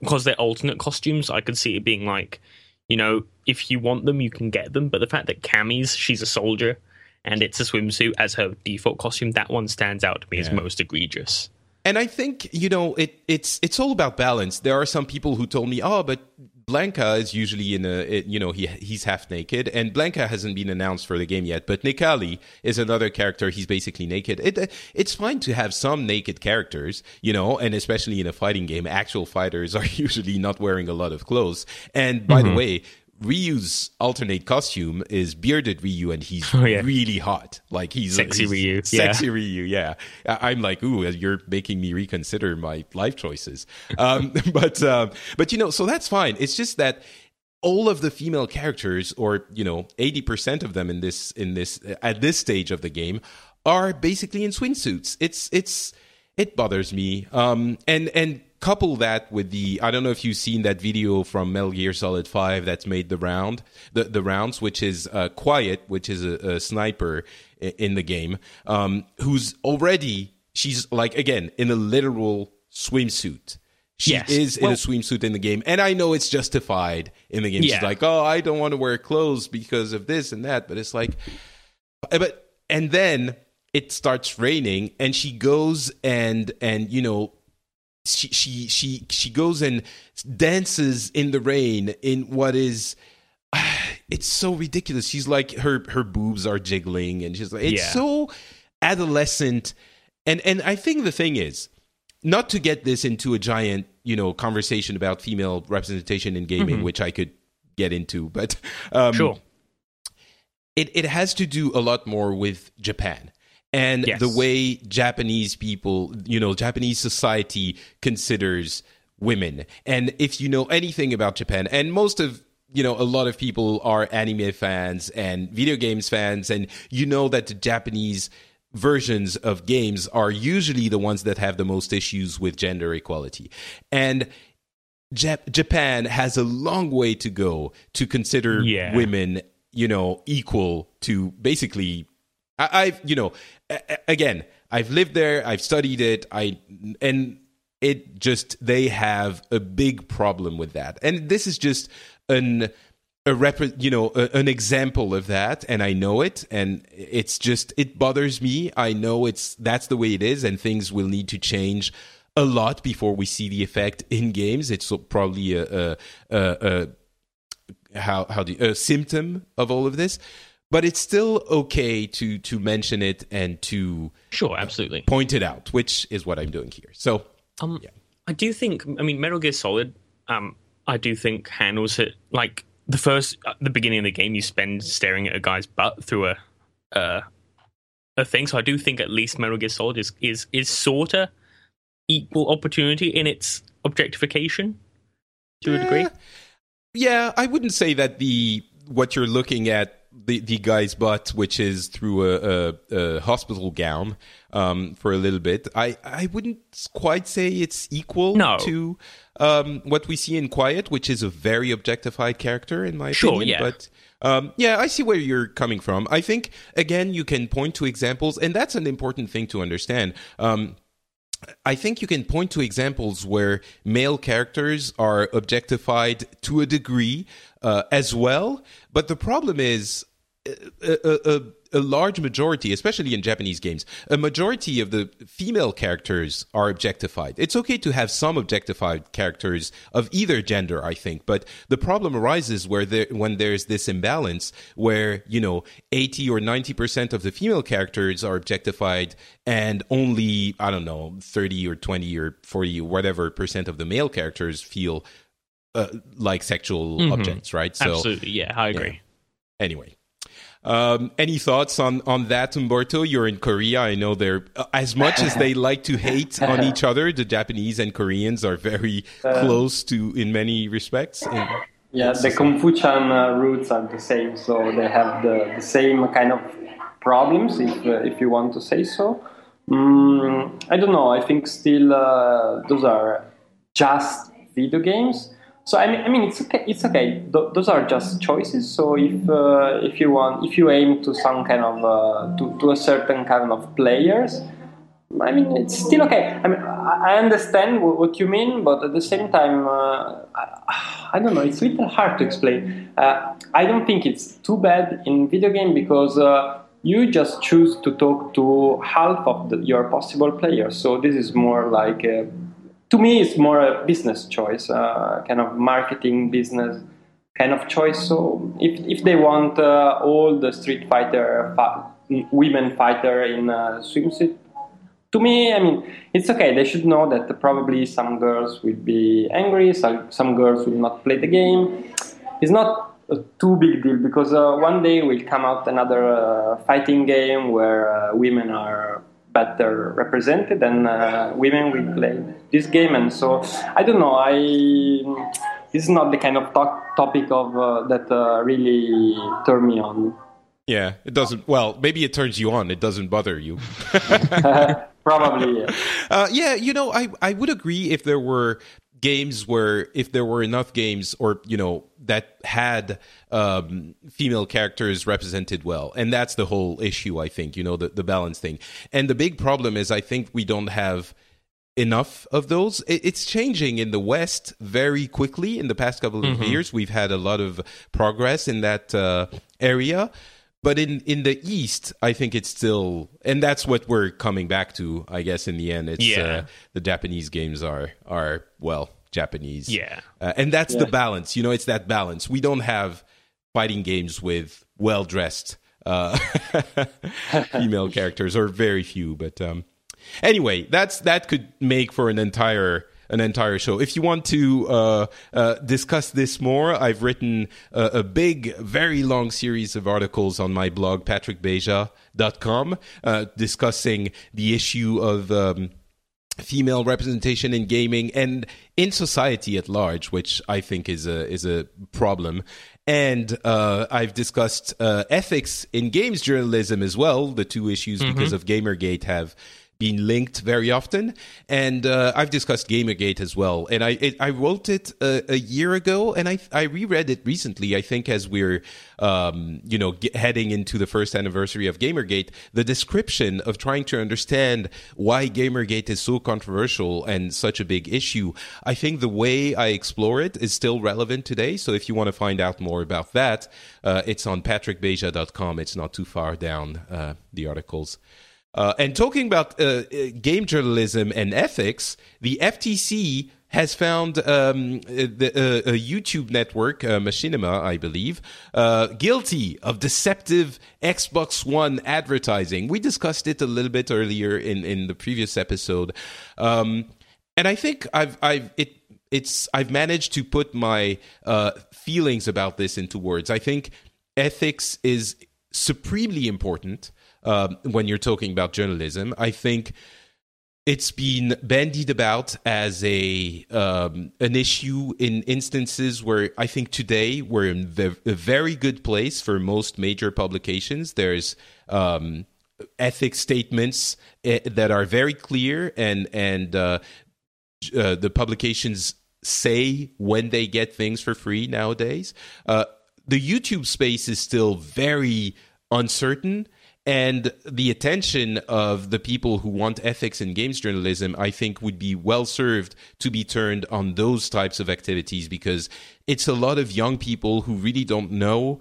because they're alternate costumes, I could see it being like, you know, if you want them you can get them, but the fact that Cammy's, she's a soldier, and it's a swimsuit as her default costume, that one stands out to me as most egregious. And I think, you know, it's all about balance. There are some people who told me, oh, but Blanka is usually he's half naked, and Blanka hasn't been announced for the game yet, but Nekali is another character, he's basically naked. It's fine to have some naked characters, you know, and especially in a fighting game, actual fighters are usually not wearing a lot of clothes. And by the way, Ryu's alternate costume is bearded Ryu, and he's really hot. Like he's sexy Ryu. I'm like, ooh, you're making me reconsider my life choices. But you know, so that's fine. It's just that all of the female characters, or you know, 80% of them in this at this stage of the game, are basically in swimsuits. It bothers me. And couple that with the, I don't know if you've seen that video from Metal Gear Solid V that's made the rounds, which is Quiet, which is a sniper in the game, who's already, she's like, again, in a literal swimsuit. She is in a swimsuit in the game, and I know it's justified in the game. Yeah. She's like, oh, I don't want to wear clothes because of this and that, but it's like, and then it starts raining, and she goes and you know, she goes and dances in the rain in what is, it's so ridiculous. She's like, her boobs are jiggling, and she's like, it's so adolescent. And I think the thing is, not to get this into a giant, you know, conversation about female representation in gaming, which I could get into, but sure. It has to do a lot more with Japan. And the way Japanese people, you know, Japanese society considers women. And if you know anything about Japan, and most of, you know, a lot of people are anime fans and video games fans, and you know that the Japanese versions of games are usually the ones that have the most issues with gender equality. And Japan has a long way to go to consider women, you know, equal to basically... I've, you know, again, I've lived there, I've studied it, they have a big problem with that. And this is just an example of that, and I know it, and it's just, it bothers me. I know that's the way it is, and things will need to change a lot before we see the effect in games. It's probably a symptom of all of this. But it's still okay to mention it and to point it out, which is what I'm doing here. So I do think, I mean, Metal Gear Solid, I do think handles it like the beginning of the game, you spend staring at a guy's butt through a thing. So I do think at least Metal Gear Solid is sorta equal opportunity in its objectification to a degree. Yeah, I wouldn't say that what you're looking at. The guy's butt, which is through a hospital gown for a little bit. I wouldn't quite say it's equal to what we see in Quiet, which is a very objectified character in my opinion. Yeah. But I see where you're coming from. I think, again, you can point to examples, and that's an important thing to understand. I think you can point to examples where male characters are objectified to a degree as well. But the problem is a large majority, especially in Japanese games, a majority of the female characters are objectified. It's okay to have some objectified characters of either gender, I think. But the problem arises when there's this imbalance where, you know, 80 or 90% of the female characters are objectified and only, I don't know, 30 or 20 or 40 or whatever % of the male characters feel like sexual objects, right? So, absolutely, yeah, I agree. Yeah. Anyway. Any thoughts on that, Umberto? You're in Korea. I know they're, as much as they like to hate on each other, the Japanese and Koreans are very close in many respects. The Confucian roots are the same, so they have the same kind of problems, if you want to say so. I don't know. I think still those are just video games. So I mean, it's okay. It's okay. Those are just choices. So if you aim to some kind of to a certain kind of players, I mean, it's still okay. I mean, I understand what you mean, but at the same time, I don't know. It's a little hard to explain. I don't think it's too bad in video game because you just choose to talk to half of your possible players. So this is more like. To me, it's more a business choice, kind of marketing business kind of choice. So if they want all the Street Fighter women fighter in swimsuit, to me, I mean, it's okay. They should know that probably some girls will be angry, some girls will not play the game. It's not too big deal, because one day will come out another fighting game where women are better represented, and women will play this game. And so I don't know, it's not the kind of topic of that really turn me on. Yeah, it doesn't. Well, maybe it turns you on. It doesn't bother you. Probably. Yeah. I would agree if there were games where, if there were enough games, or that had female characters represented well. And that's the whole issue, I think, the balance thing. And the big problem is, I think we don't have enough of those. It's changing in the West very quickly. In the past couple of years, we've had a lot of progress in that area. But in the East, I think it's still... And that's what we're coming back to, I guess, in the end. It's the Japanese games are Japanese. Yeah. And that's the balance. It's that balance. We don't have fighting games with well-dressed female characters, or very few. But anyway, that could make for an entire show. If you want to discuss this more, I've written a big, very long series of articles on my blog, patrickbeja.com, discussing the issue of female representation in gaming and in society at large, which I think is a problem. And I've discussed ethics in games journalism as well. The two issues, because of Gamergate, have been linked very often, and I've discussed Gamergate as well. And I wrote it a year ago, and I reread it recently. I think as we're heading into the first anniversary of Gamergate, the description of trying to understand why Gamergate is so controversial and such a big issue, I think the way I explore it is still relevant today. So if you want to find out more about that, it's on patrickbeja.com. It's not too far down the articles. And talking about game journalism and ethics, the FTC has found a YouTube network, Machinima, I believe, guilty of deceptive Xbox One advertising. We discussed it a little bit earlier in the previous episode, and I think I've managed to put my feelings about this into words. I think ethics is supremely important. When you're talking about journalism, I think it's been bandied about as an issue in instances where I think today we're in a very good place for most major publications. There's ethics statements that are very clear, and the publications say when they get things for free nowadays. The YouTube space is still very uncertain. And the attention of the people who want ethics in games journalism, I think, would be well served to be turned on those types of activities, because it's a lot of young people who really don't know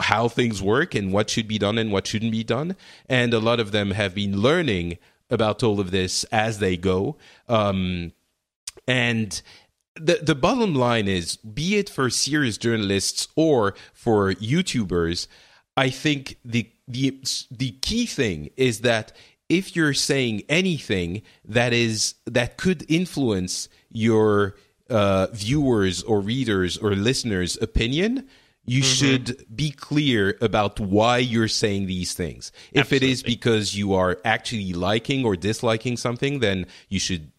how things work and what should be done and what shouldn't be done. And a lot of them have been learning about all of this as they go. The bottom line is, be it for serious journalists or for YouTubers, I think the key thing is that if you're saying anything that could influence your viewers or readers or listeners' opinion, you should be clear about why you're saying these things. Absolutely. If it is because you are actually liking or disliking something, then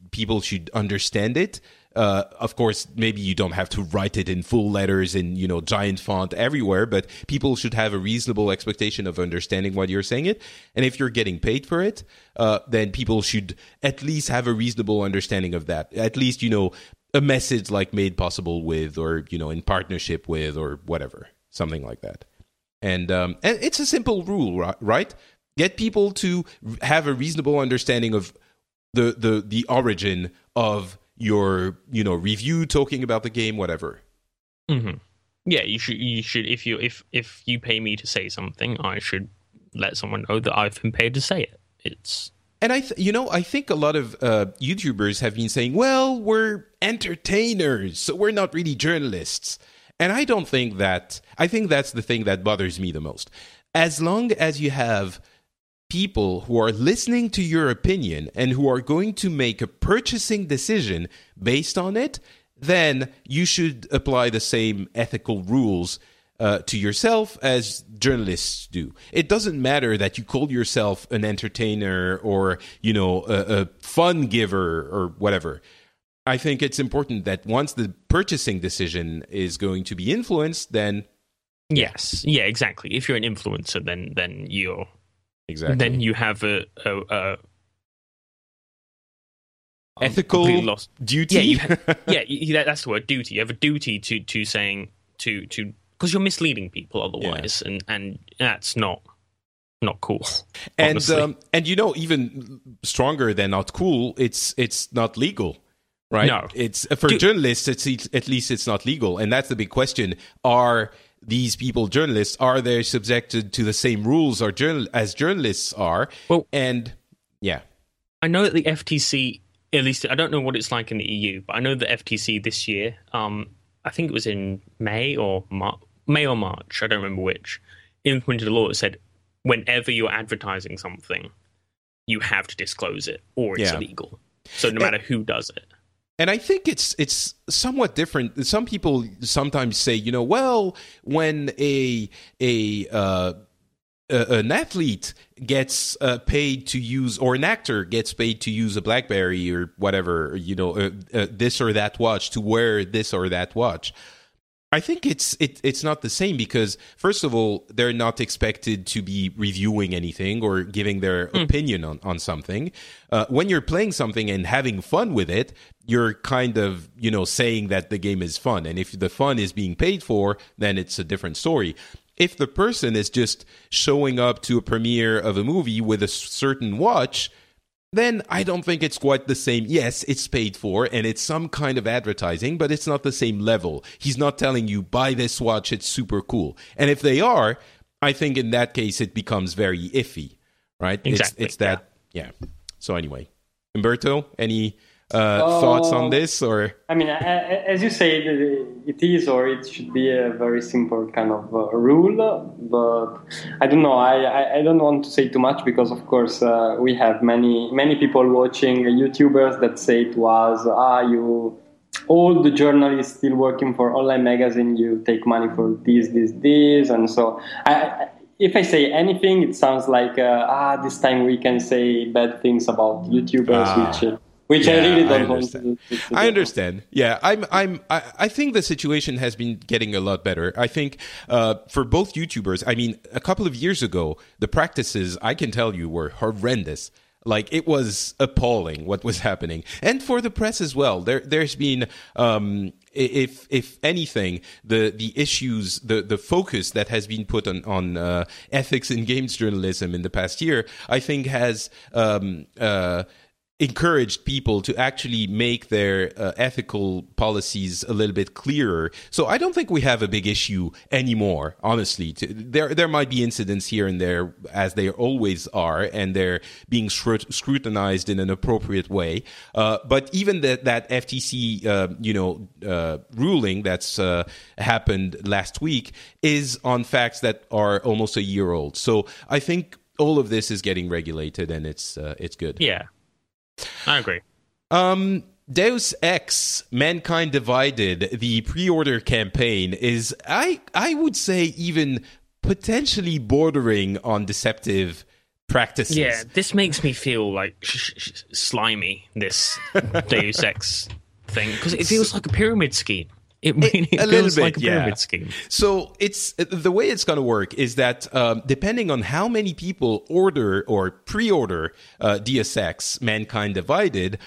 people should understand it. Of course, maybe you don't have to write it in full letters in giant font everywhere, but people should have a reasonable expectation of understanding what you're saying it. And if you're getting paid for it, then people should at least have a reasonable understanding of that. At least, a message like made possible with, or in partnership with, or whatever, something like that. And it's a simple rule, right? Get people to have a reasonable understanding of the origin of your review, talking about the game, whatever. Yeah, you should if you pay me to say something, I should let someone know that I've been paid to say it. I think a lot of YouTubers have been saying, well, we're entertainers, so we're not really journalists. And I don't think that. I think that's the thing that bothers me the most. As long as you have people who are listening to your opinion and who are going to make a purchasing decision based on it, then you should apply the same ethical rules to yourself as journalists do. It doesn't matter that you call yourself an entertainer or, you know, a fun giver or whatever. I think it's important that once the purchasing decision is going to be influenced, then... Yes. Yeah, exactly. If you're an influencer, then you're... Exactly. Then you have a ethical duty. That's the word, duty. You have a duty to saying to because you're misleading people otherwise, and that's not cool. Honestly. And you know, even stronger than not cool, it's not legal. Right? No. It's for journalists. At least it's not legal, and that's the big question. These people, journalists, are they subjected to the same rules as journalists are? Well, I know that the FTC, at least I don't know what it's like in the EU, but I know the FTC this year, I think it was in May or March, I don't remember which, implemented a law that said whenever you're advertising something, you have to disclose it or it's illegal. So no matter who does it. And I think it's somewhat different. Some people sometimes say, you know, well, when an athlete gets paid to use, or an actor gets paid to use a BlackBerry or whatever, you know, this or that watch, to wear this or that watch. I think it's not the same because, first of all, they're not expected to be reviewing anything or giving their opinion on something. When you're playing something and having fun with it, you're kind of, you know, saying that the game is fun. And if the fun is being paid for, then it's a different story. If the person is just showing up to a premiere of a movie with a certain watch, then I don't think it's quite the same. Yes, it's paid for, and it's some kind of advertising, but it's not the same level. He's not telling you, buy this watch, it's super cool. And if they are, I think in that case it becomes very iffy, right? Exactly. It's that, yeah. So anyway, Umberto, any thoughts on this? Or I mean, as you say, it is or it should be a very simple kind of rule, but I don't know. I don't want to say too much because, of course, we have many people watching YouTubers that say to us, you old journalists still working for online magazine, you take money for this. And so if I say anything, it sounds like, this time we can say bad things about YouTubers, which I really don't want to do. I understand. Yeah, I think the situation has been getting a lot better. I think for both YouTubers, I mean, a couple of years ago, the practices, I can tell you, were horrendous. Like, it was appalling what was happening. And for the press as well. There's been, if anything, the issues, the focus that has been put on ethics in games journalism in the past year, I think has... encouraged people to actually make their ethical policies a little bit clearer. So I don't think we have a big issue anymore, honestly. There might be incidents here and there, as they always are, and they're being scrutinized in an appropriate way. But even that FTC ruling that's happened last week is on facts that are almost a year old. So I think all of this is getting regulated, and it's good. Yeah. I agree. Deus Ex: Mankind Divided, the pre-order campaign is, I would say, even potentially bordering on deceptive practices. Yeah, this makes me feel like slimy, this Deus Ex thing, because it feels like a pyramid scheme. It really feels like a pyramid scheme. So the way it's going to work is that depending on how many people order or pre-order Deus Ex: Mankind Divided,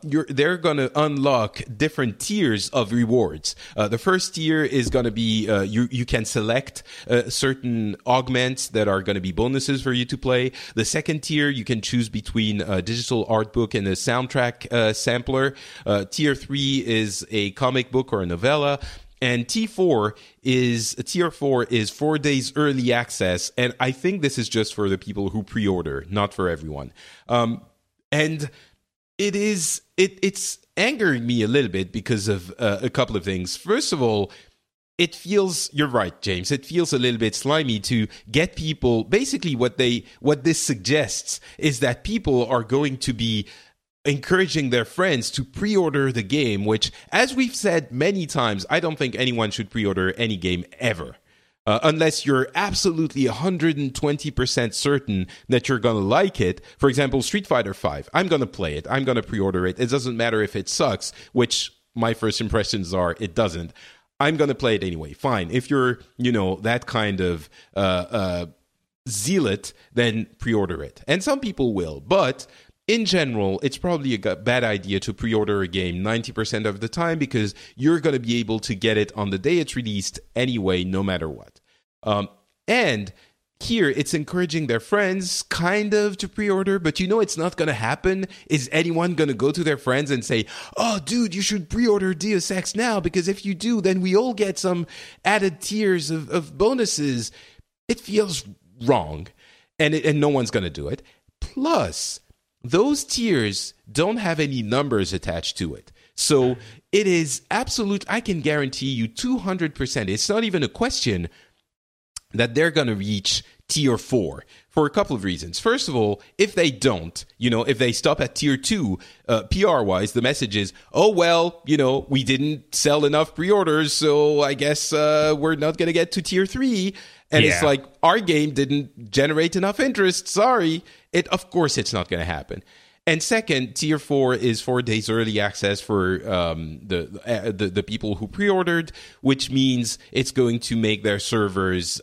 they're going to unlock different tiers of rewards. The first tier is going to be you can select certain augments that are going to be bonuses for you to play. The second tier, you can choose between a digital art book and a soundtrack sampler. Tier 3 is a comic book or a novella. And tier four is 4 days early access, and I think this is just for the people who pre-order, not for everyone. And it's angering me a little bit because of a couple of things. First of all, you're right, James. It feels a little bit slimy to get people. Basically, what this suggests is that people are going to be encouraging their friends to pre-order the game, which, as we've said many times, I don't think anyone should pre-order any game ever. unless you're absolutely 120% certain that you're going to like it. For example, Street Fighter V. I'm going to play it. I'm going to pre-order it. It doesn't matter if it sucks, which my first impressions are it doesn't. I'm going to play it anyway. Fine. If you're, you know, that kind of zealot, then pre-order it. And some people will. But in general, it's probably a bad idea to pre-order a game 90% of the time because you're going to be able to get it on the day it's released anyway, no matter what. And here, it's encouraging their friends kind of to pre-order, but you know it's not going to happen. Is anyone going to go to their friends and say, oh, dude, you should pre-order Deus Ex now because if you do, then we all get some added tiers of bonuses? It feels wrong, and no one's going to do it. Plus, those tiers don't have any numbers attached to it. So it is absolute, I can guarantee you 200%. It's not even a question that they're going to reach tier 4 for a couple of reasons. First of all, if they don't, you know, if they stop at tier 2, PR-wise, the message is, oh, well, you know, we didn't sell enough pre-orders, so I guess we're not going to get to tier 3. And it's like, our game didn't generate enough interest, sorry. Of course, it's not going to happen. And second, tier 4 is 4 days early access for the people who pre-ordered, which means it's going to make their servers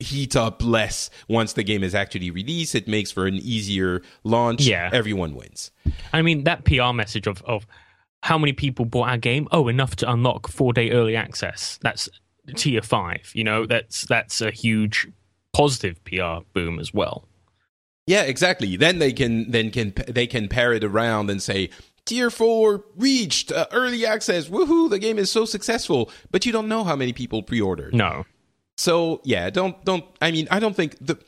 heat up less once the game is actually released. It makes for an easier launch. Yeah. Everyone wins. I mean, that PR message of how many people bought our game? Oh, enough to unlock 4-day early access. That's tier 5. You know, that's a huge positive PR boom as well. Yeah, exactly. Then they can pair it around and say tier 4 reached early access. Woohoo! The game is so successful, but you don't know how many people pre-ordered. No. So yeah, don't. I mean, I don't think the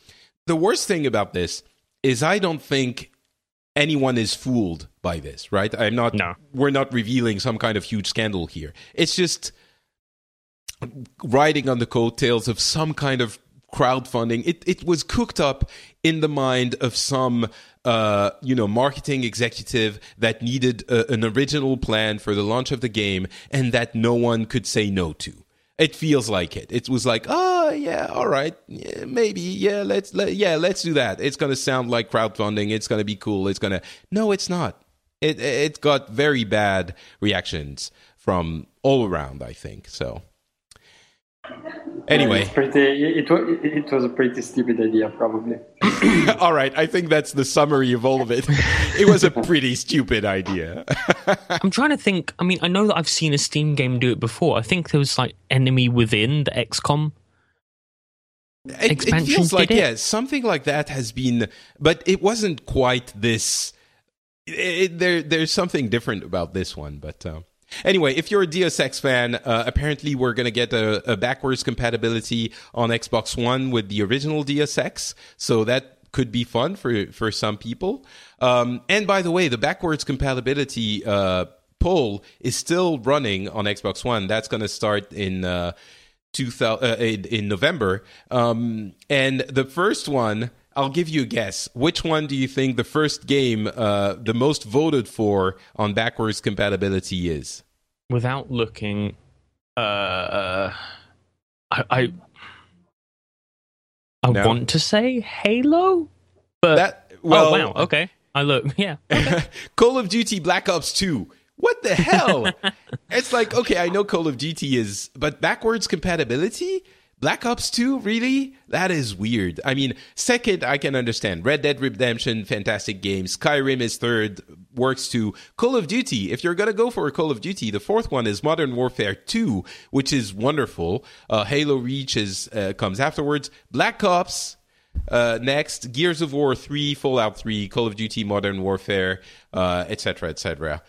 worst thing about this is I don't think anyone is fooled by this, right? I'm not. No. We're not revealing some kind of huge scandal here. It's just riding on the coattails of some kind of crowdfunding. It was cooked up in the mind of some marketing executive that needed an original plan for the launch of the game and that no one could say no to. It feels like it. It was like, oh yeah, all right, yeah, maybe, yeah, let's do that. It's gonna sound like crowdfunding. It's gonna be cool. It's gonna no, it's not. It got very bad reactions from all around, I think. So anyway, it was a pretty stupid idea, probably. All right, I think that's the summary of all of it. It was a pretty stupid idea. I'm trying to think. I mean, I know that I've seen a Steam game do it before. I think there was like Enemy Within, the XCOM expansion. It feels like, yeah, something like that has been, but it wasn't quite this. There's something different about this one, but. Anyway, if you're a Deus Ex fan, apparently we're going to get a backwards compatibility on Xbox One with the original Deus Ex, so that could be fun for some people. And by the way, the backwards compatibility poll is still running on Xbox One. That's going to start in November. And the first one, I'll give you a guess. Which one do you think the first game the most voted for on backwards compatibility is? Without looking, I want to say Halo, but okay, I look, yeah, okay. Call of Duty Black Ops 2. What the hell? It's like, okay, I know Call of Duty is, but backwards compatibility? Black Ops 2, really? That is weird. I mean, second, I can understand. Red Dead Redemption, fantastic game. Skyrim is third, works too. Call of Duty, if you're going to go for a Call of Duty, the fourth one is Modern Warfare 2, which is wonderful. Halo Reach comes afterwards. Black Ops, next. Gears of War 3, Fallout 3, Call of Duty, Modern Warfare, etc., etc.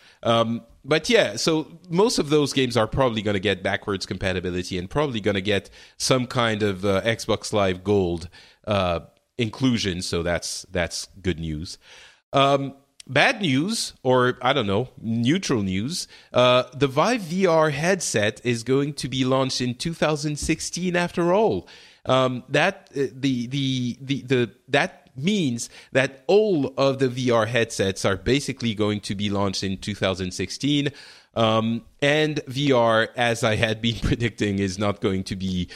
But yeah, so most of those games are probably going to get backwards compatibility and probably going to get some kind of Xbox Live Gold inclusion. So that's good news. Bad news, or I don't know, neutral news. The Vive VR headset is going to be launched in 2016. After all, means that all of the VR headsets are basically going to be launched in 2016. And VR, as I had been predicting, is not going to be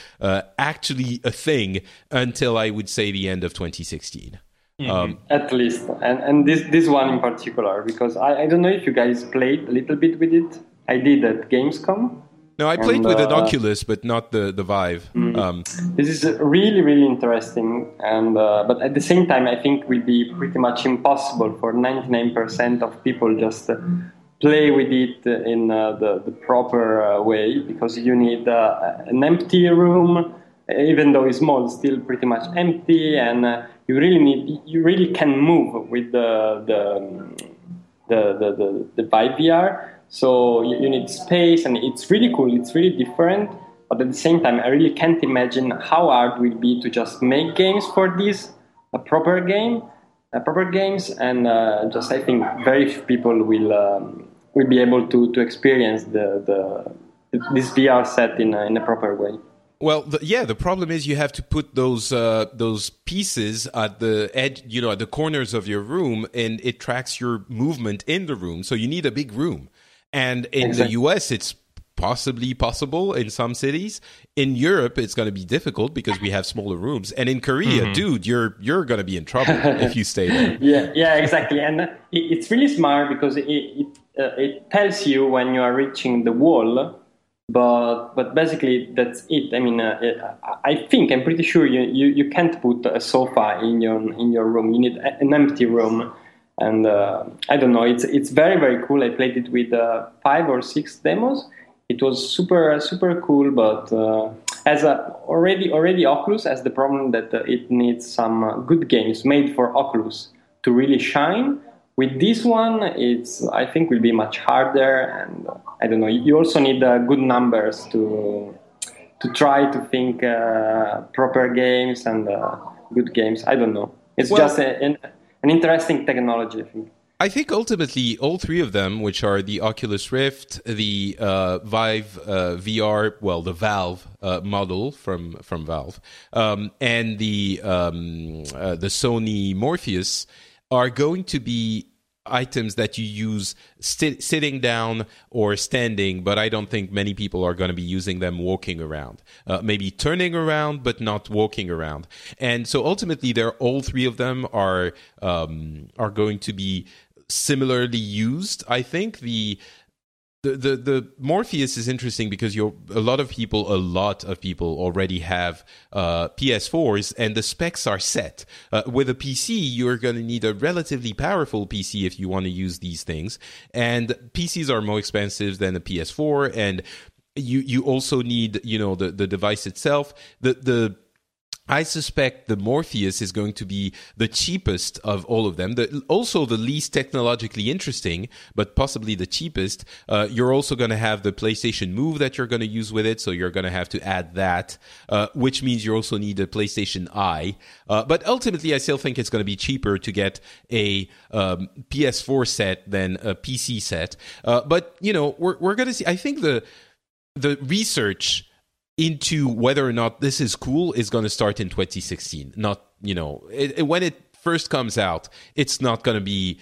actually a thing until I would say the end of 2016. Mm-hmm. At least. And this one in particular, because I don't know if you guys played a little bit with it. I did at Gamescom. No, I played with an Oculus, but not the Vive. Mm-hmm. This is really, really interesting. And but at the same time, I think it will be pretty much impossible for 99% of people just play with it in the proper way, because you need an empty room, even though it's small, still pretty much empty, and you really can move with the Vive VR. So you need space, and it's really cool, it's really different, but at the same time, I really can't imagine how hard it will be to just make games for this, proper games, and just I think very few people will be able to experience this VR set in a proper way. Well, the problem is you have to put those pieces at the edge, at the corners of your room, and it tracks your movement in the room, so you need a big room. And in the US, it's possibly possible in some cities. In Europe, it's going to be difficult because we have smaller rooms. And in Korea, mm-hmm. dude, you're going to be in trouble if you stay there. Yeah, exactly. And it's really smart because it tells you when you are reaching the wall. But basically, that's it. I mean, I think I'm pretty sure you can't put a sofa in your room. You need an empty room. And I don't know, it's very, very cool. I played it with 5 or 6 demos. It was super, super cool, but as already Oculus has the problem that it needs some good games made for Oculus to really shine. With this one, it's I think will be much harder, and I don't know. You also need good numbers to try to think proper games and good games. I don't know. It's just an interesting technology, I think. I think ultimately all three of them, which are the Oculus Rift, the Vive VR, well, the Valve model from Valve, and the Sony Morpheus, are going to be items that you use sitting down or standing, but I don't think many people are going to be using them walking around. Maybe turning around, but not walking around. And so ultimately, all three of them are going to be similarly used. I think the Morpheus is interesting because a lot of people already have PS4s, and the specs are set. With a PC, you're going to need a relatively powerful PC if you want to use these things. And PCs are more expensive than a PS4, and you also need the device itself. I suspect the Morpheus is going to be the cheapest of all of them, also the least technologically interesting, but possibly the cheapest. You're also going to have the PlayStation Move that you're going to use with it, so you're going to have to add that, which means you also need a PlayStation Eye. But ultimately, I still think it's going to be cheaper to get a PS4 set than a PC set. But, we're going to see. I think the research into whether or not this is cool is going to start in 2016. Not, when it first comes out, it's not going to be...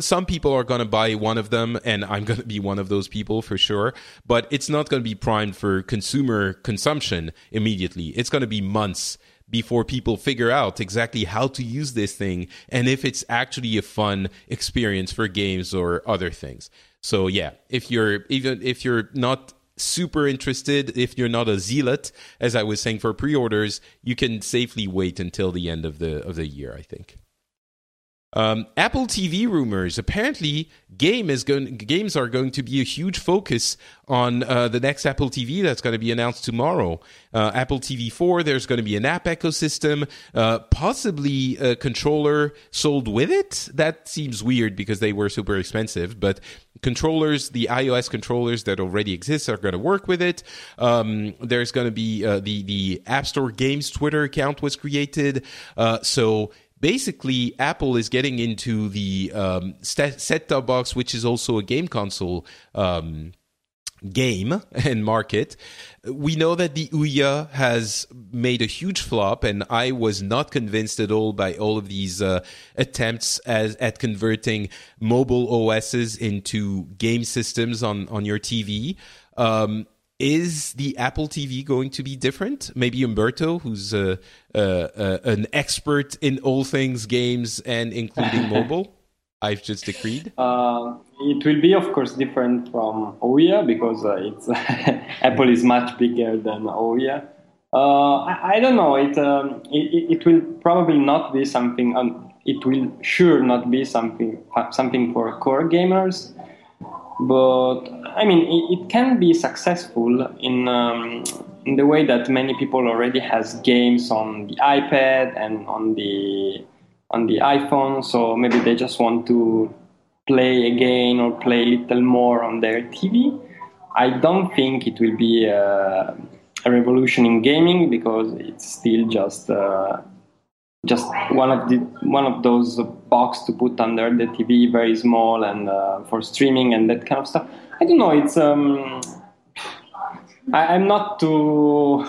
some people are going to buy one of them, and I'm going to be one of those people for sure. But it's not going to be primed for consumer consumption immediately. It's going to be months before people figure out exactly how to use this thing and if it's actually a fun experience for games or other things. So yeah, if you're not super interested, if you're not a zealot, as I was saying, for pre-orders, you can safely wait until the end of the year, I think. Apple TV rumors. Apparently, games are going to be a huge focus on the next Apple TV that's going to be announced tomorrow. Apple TV 4, there's going to be an app ecosystem, possibly a controller sold with it. That seems weird because they were super expensive, but controllers, the iOS controllers that already exist are going to work with it. There's going to be the App Store Games Twitter account was created. So basically, Apple is getting into the set-top box, which is also a game console game and market. We know that the Ouya has made a huge flop, and I was not convinced at all by all of these attempts at converting mobile OSs into game systems on your TV. Is the Apple TV going to be different? Maybe Umberto, who's an expert in all things games and including mobile. I've just decreed. It will be, of course, different from Ouya because it's Apple is much bigger than Ouya. I don't know. It will probably not be something. It will sure not be something for core gamers. But I mean, it can be successful in the way that many people already has games on the iPad and on the iPhone, so maybe they just want to play again or play a little more on their TV. I don't think it will be a revolution in gaming because it's still just one of those box to put under the TV, very small and for streaming and that kind of stuff. I don't know. It's I'm not too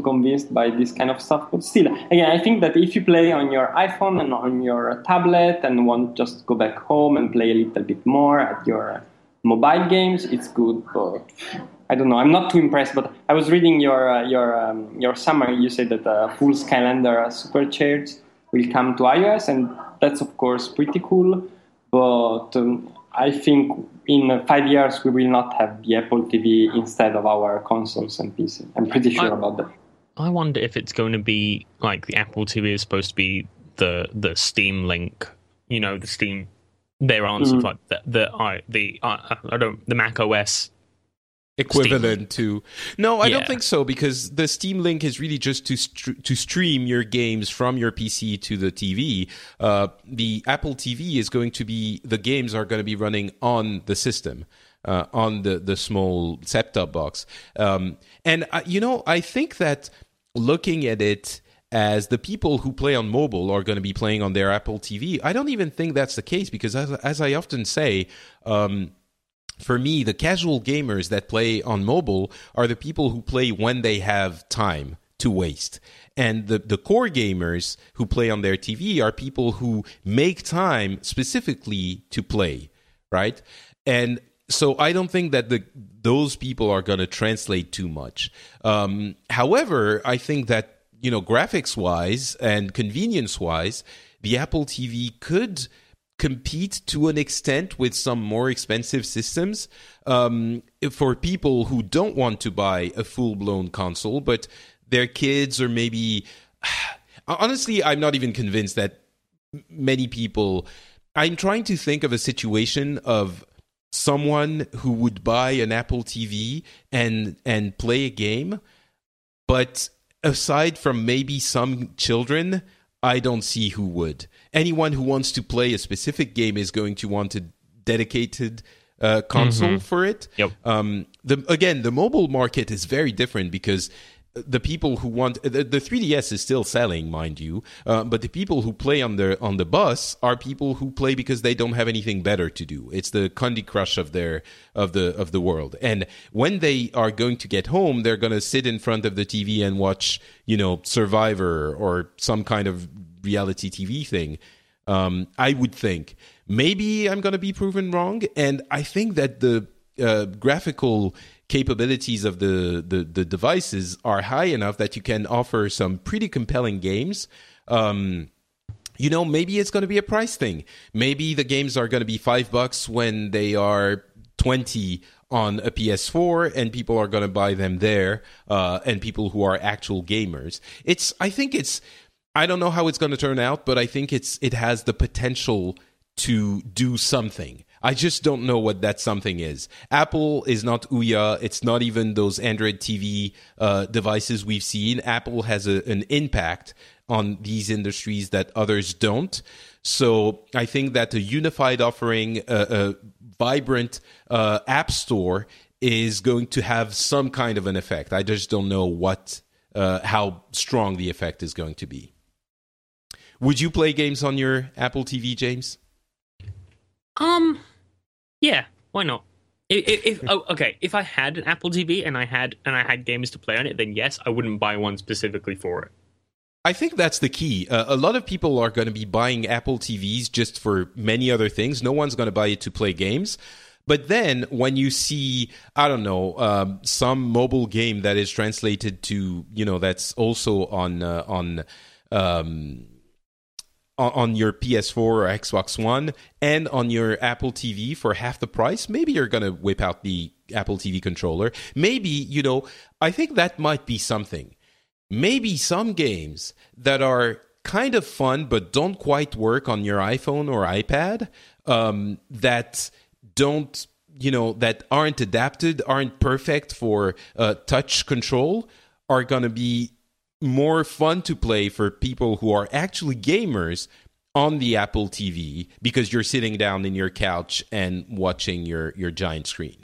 convinced by this kind of stuff, but still, again, I think that if you play on your iPhone and on your tablet and want just go back home and play a little bit more at your mobile games, it's good. But I don't know. I'm not too impressed. But I was reading your summary. You said that Fool's Calendar Supercharged will come to iOS, and that's of course pretty cool. But I think in 5 years, we will not have the Apple TV instead of our consoles and PCs. I'm pretty sure about that. I wonder if it's going to be like the Apple TV is supposed to be the Steam Link, you know, the Steam, their answer like the Mac OS equivalent Steam. I don't think so, because the Steam Link is really just to stream your games from your PC to the TV. The Apple TV is going to be, the games are going to be running on the system, on the small set-top box. I think that looking at it as the people who play on mobile are going to be playing on their Apple TV, I don't even think that's the case, because as I often say, for me, the casual gamers that play on mobile are the people who play when they have time to waste. And the core gamers who play on their TV are people who make time specifically to play, right? And so I don't think that those people are going to translate too much. However, I think that, you know, graphics-wise and convenience-wise, the Apple TV could compete to an extent with some more expensive systems for people who don't want to buy a full-blown console, but their kids or maybe... Honestly, I'm not even convinced that many people... I'm trying to think of a situation of someone who would buy an Apple TV and play a game, but aside from maybe some children, I don't see who would. Anyone who wants to play a specific game is going to want a dedicated console for it. Yep. The mobile market is very different because the people who want... The 3DS is still selling, mind you, but the people who play on the bus are people who play because they don't have anything better to do. It's the Candy Crush of the world. And when they are going to get home, they're going to sit in front of the TV and watch, you know, Survivor or some kind of reality TV thing. I would think. Maybe I'm going to be proven wrong, and I think that the graphical capabilities of the devices are high enough that you can offer some pretty compelling games. You know, maybe it's going to be a price thing. Maybe the games are going to be $5 when they are 20 on a PS4, and people are going to buy them there. And people who are actual gamers, I don't know how it's going to turn out, but I think it has the potential to do something. I just don't know what that something is. Apple is not Ouya. It's not even those Android TV devices we've seen. Apple has an impact on these industries that others don't. So I think that a unified offering, a vibrant app store is going to have some kind of an effect. I just don't know how strong the effect is going to be. Would you play games on your Apple TV, James? Yeah, why not? If I had an Apple TV and I had games to play on it, then yes, I wouldn't buy one specifically for it. I think that's the key. A lot of people are going to be buying Apple TVs just for many other things. No one's going to buy it to play games. But then when you see, I don't know, some mobile game that is translated to, you know, that's also on your PS4 or Xbox One and on your Apple TV for half the price, maybe you're going to whip out the Apple TV controller. Maybe, you know, I think that might be something. Maybe some games that are kind of fun but don't quite work on your iPhone or iPad, that don't, you know, that aren't adapted, aren't perfect for touch control, are going to be more fun to play for people who are actually gamers on the Apple TV, because you're sitting down in your couch and watching your giant screen.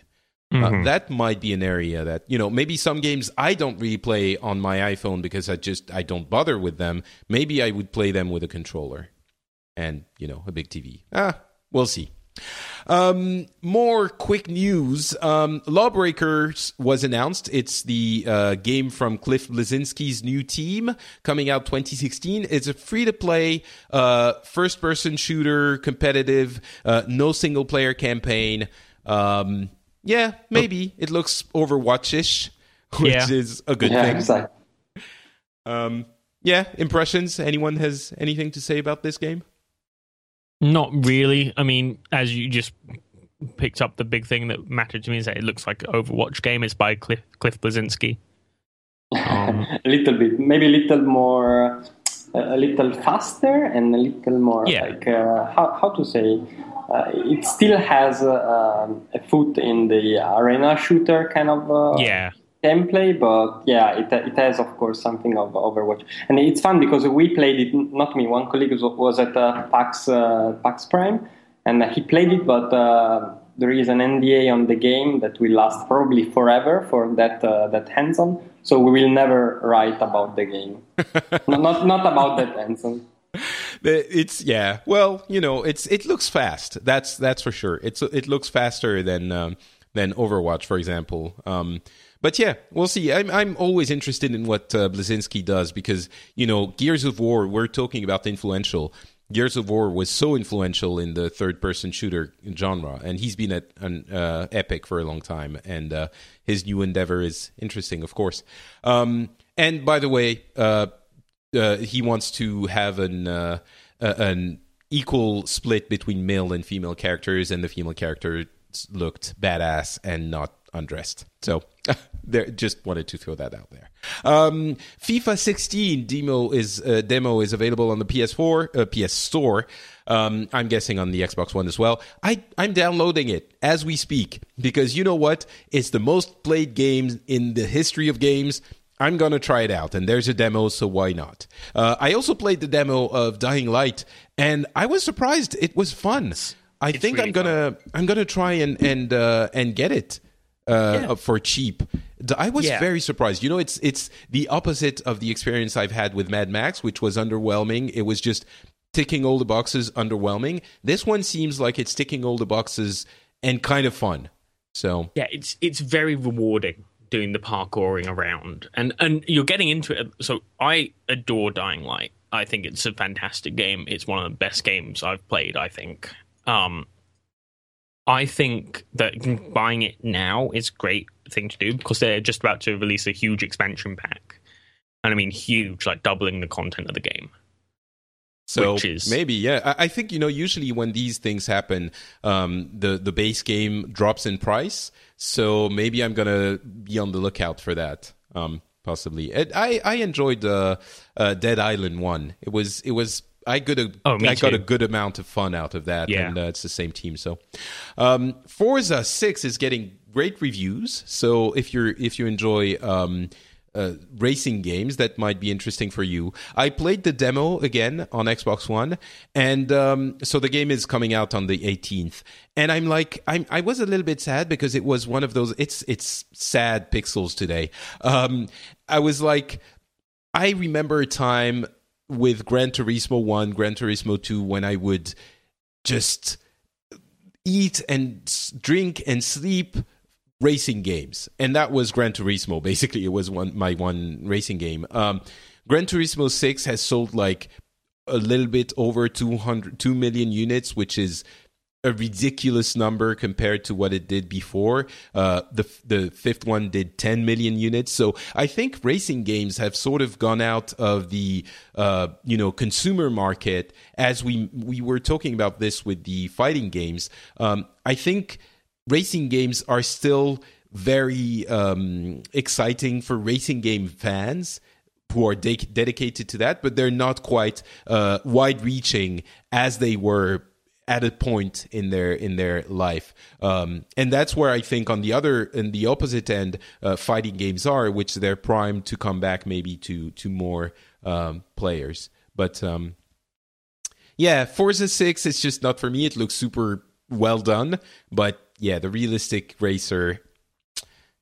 Mm-hmm. That might be an area that, you know, maybe some games I don't really play on my iPhone because I don't bother with them. Maybe I would play them with a controller and, you know, a big TV. We'll see. More quick news. Lawbreakers was announced. It's the game from Cliff Bleszinski's new team, coming out 2016. It's a free-to-play first-person shooter, competitive, no single-player campaign. Yeah, maybe. It looks Overwatch-ish, which is a good thing. Exactly. Impressions? Anyone has anything to say about this game? Not really. I mean, as you just picked up, the big thing that mattered to me is that it looks like an Overwatch game. It's by Cliff Bleszinski. A little bit, maybe a little more, a little faster and a little more like, how to say, it still has a foot in the arena shooter kind of gameplay, but it has, of course, something of Overwatch. And it's fun because we played it, not me, one colleague was at PAX Prime, and he played it, but there is an NDA on the game that will last probably forever for that hands-on, so we will never write about the game. not about that hands-on. It's it looks fast. That's for sure. It looks faster than Overwatch, for example. But yeah, we'll see. I'm always interested in what Bleszinski does because, you know, Gears of War, we're talking about influential. Gears of War was so influential in the third-person shooter genre, and he's been at Epic for a long time, and his new endeavor is interesting, of course. And by the way, he wants to have an equal split between male and female characters, and the female characters looked badass and not undressed. So just wanted to throw that out there. FIFA 16 demo is available on the PS4, PS Store. I'm guessing on the Xbox One as well. I'm downloading it as we speak because, you know what? It's the most played game in the history of games. I'm going to try it out, and there's a demo, so why not? I also played the demo of Dying Light, and I was surprised. It was fun. I'm gonna try and get it. For cheap. I was very surprised. You know, it's the opposite of the experience I've had with Mad Max, which was underwhelming. It was just ticking all the boxes, underwhelming. This one seems like it's ticking all the boxes and kind of fun. So yeah, it's very rewarding doing the parkouring around, and you're getting into it. So I adore Dying Light. I think it's a fantastic game. It's one of the best games I've played, I think. I think that buying it now is a great thing to do because they're just about to release a huge expansion pack. And I mean huge, like doubling the content of the game. So I think, you know, usually when these things happen, the base game drops in price. So maybe I'm going to be on the lookout for that, possibly. I enjoyed Dead Island 1. It was I got a good amount of fun out of that, and it's the same team. So, Forza 6 is getting great reviews. So if you enjoy racing games, that might be interesting for you. I played the demo again on Xbox One, and so the game is coming out on the 18th. And I'm like, I was a little bit sad because it was one of those. It's sad pixels today. I was like, I remember a time with Gran Turismo 1, Gran Turismo 2, when I would just eat and drink and sleep racing games. And that was Gran Turismo. Basically, it was my one racing game. Gran Turismo 6 has sold like a little bit over 2 million units, which is a ridiculous number compared to what it did before. The fifth one did 10 million units. So I think racing games have sort of gone out of the consumer market, as we were talking about this with the fighting games. I think racing games are still very exciting for racing game fans who are dedicated to that, but they're not quite wide-reaching as they were at a point in their life, and that's where I think in the opposite end, fighting games are, which they're primed to come back maybe to more players. But yeah, Forza 6 is just not for me. It looks super well done, but yeah, the realistic racer.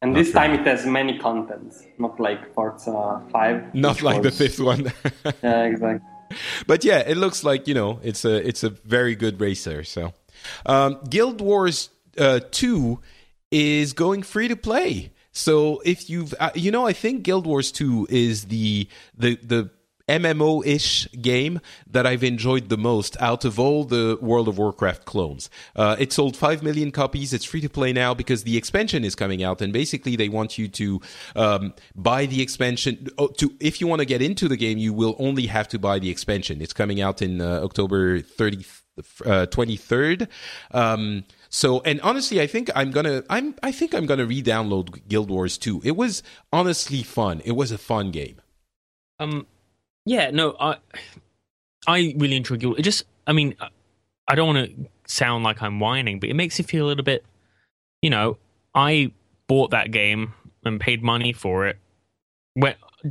And this time it has many contents, not like Forza 5, not like the fifth one. Yeah, exactly. But yeah, it looks like, it's a very good racer. So Guild Wars 2 is going free to play. So if you've, I think Guild Wars 2 is the MMO-ish game that I've enjoyed the most out of all the World of Warcraft clones. It sold 5 million copies. It's free to play now because the expansion is coming out, and basically they want you to buy the expansion. If you want to get into the game, you will only have to buy the expansion. It's coming out in October 23rd. And honestly, I think I'm gonna re-download Guild Wars 2. It was honestly fun. It was a fun game. Yeah, no, I really enjoy Guild. It just, I mean, I don't want to sound like I'm whining, but it makes you feel a little bit, I bought that game and paid money for it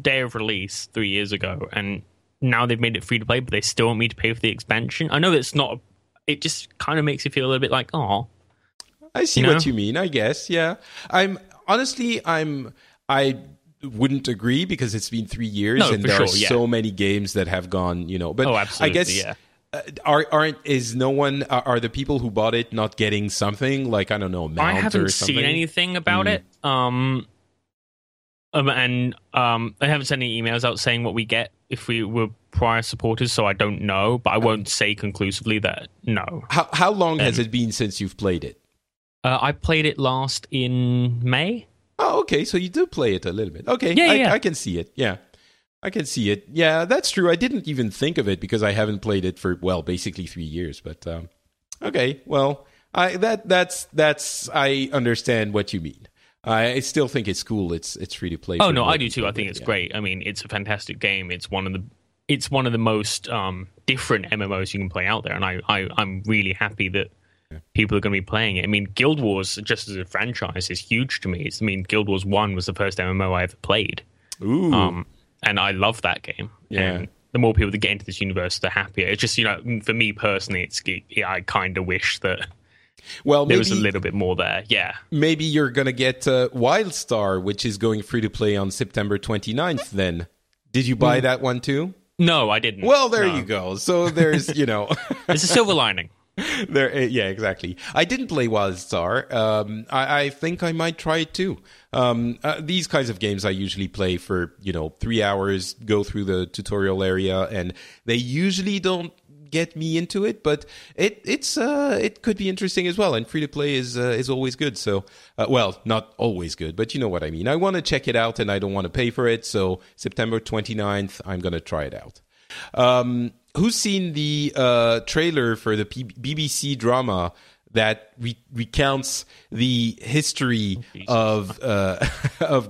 day of release 3 years ago, and now they've made it free to play, but they still want me to pay for the expansion. I know it's not, it just kind of makes you feel a little bit like, oh. I see what you mean, I guess, yeah. I wouldn't agree because it's been 3 years and there are so many games that have gone, But I guess are the people who bought it not getting something like, I don't know, mount or something? I haven't seen anything about it. I haven't sent any emails out saying what we get if we were prior supporters, so I don't know, but I won't say conclusively that no. How long has it been since you've played it? I played it last in May. Oh, okay, so you do play it a little bit. Okay, I can see it, yeah. I can see it. Yeah, that's true. I didn't even think of it because I haven't played it for, basically 3 years. But, okay, well, I understand what you mean. I still think it's cool. It's free to play. Oh, no, I do too. I think it's great. I mean, it's a fantastic game. It's one of the most different MMOs you can play out there, and I'm really happy that people are going to be playing it. I mean, Guild Wars, just as a franchise, is huge to me. Guild Wars 1 was the first MMO I ever played. Ooh. And I love that game. Yeah. And the more people that get into this universe, the happier. It's just, for me personally, I kind of wish that there was a little bit more there. Yeah. Maybe you're going to get Wildstar, which is going free to play on September 29th then. Did you buy that one too? No, I didn't. Well, you go. So there's, It's a silver lining. There, yeah, exactly. I didn't play Wildstar. I think I might try it too. These kinds of games I usually play for 3 hours, go through the tutorial area, and they usually don't get me into it. But it could be interesting as well. And free to play is always good. So not always good, but you know what I mean. I want to check it out, and I don't want to pay for it. So September 29th, I'm gonna try it out. Who's seen the trailer for the BBC drama that recounts the history of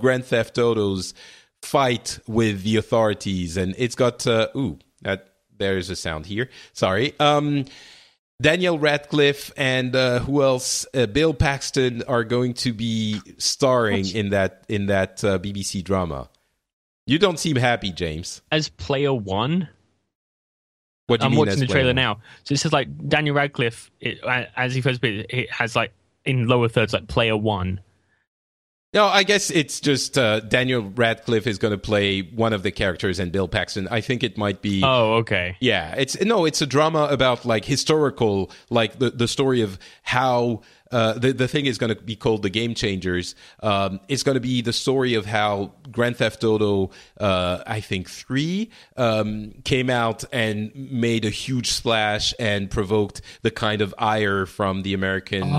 Grand Theft Auto's fight with the authorities? And it's got there's a sound here. Sorry. Daniel Radcliffe and who else? Bill Paxton are going to be starring in that BBC drama. You don't seem happy, James. As player one. I'm watching the trailer now. So it says like Daniel Radcliffe, as he first appeared, it has like in lower thirds like player one. No, I guess it's just Daniel Radcliffe is going to play one of the characters and Bill Paxton. I think it might be... Oh, okay. Yeah. It's a drama about like historical, like the story of how... The thing is going to be called The Game Changers. It's going to be the story of how Grand Theft Auto, I think, 3 came out and made a huge splash and provoked the kind of ire from the American... So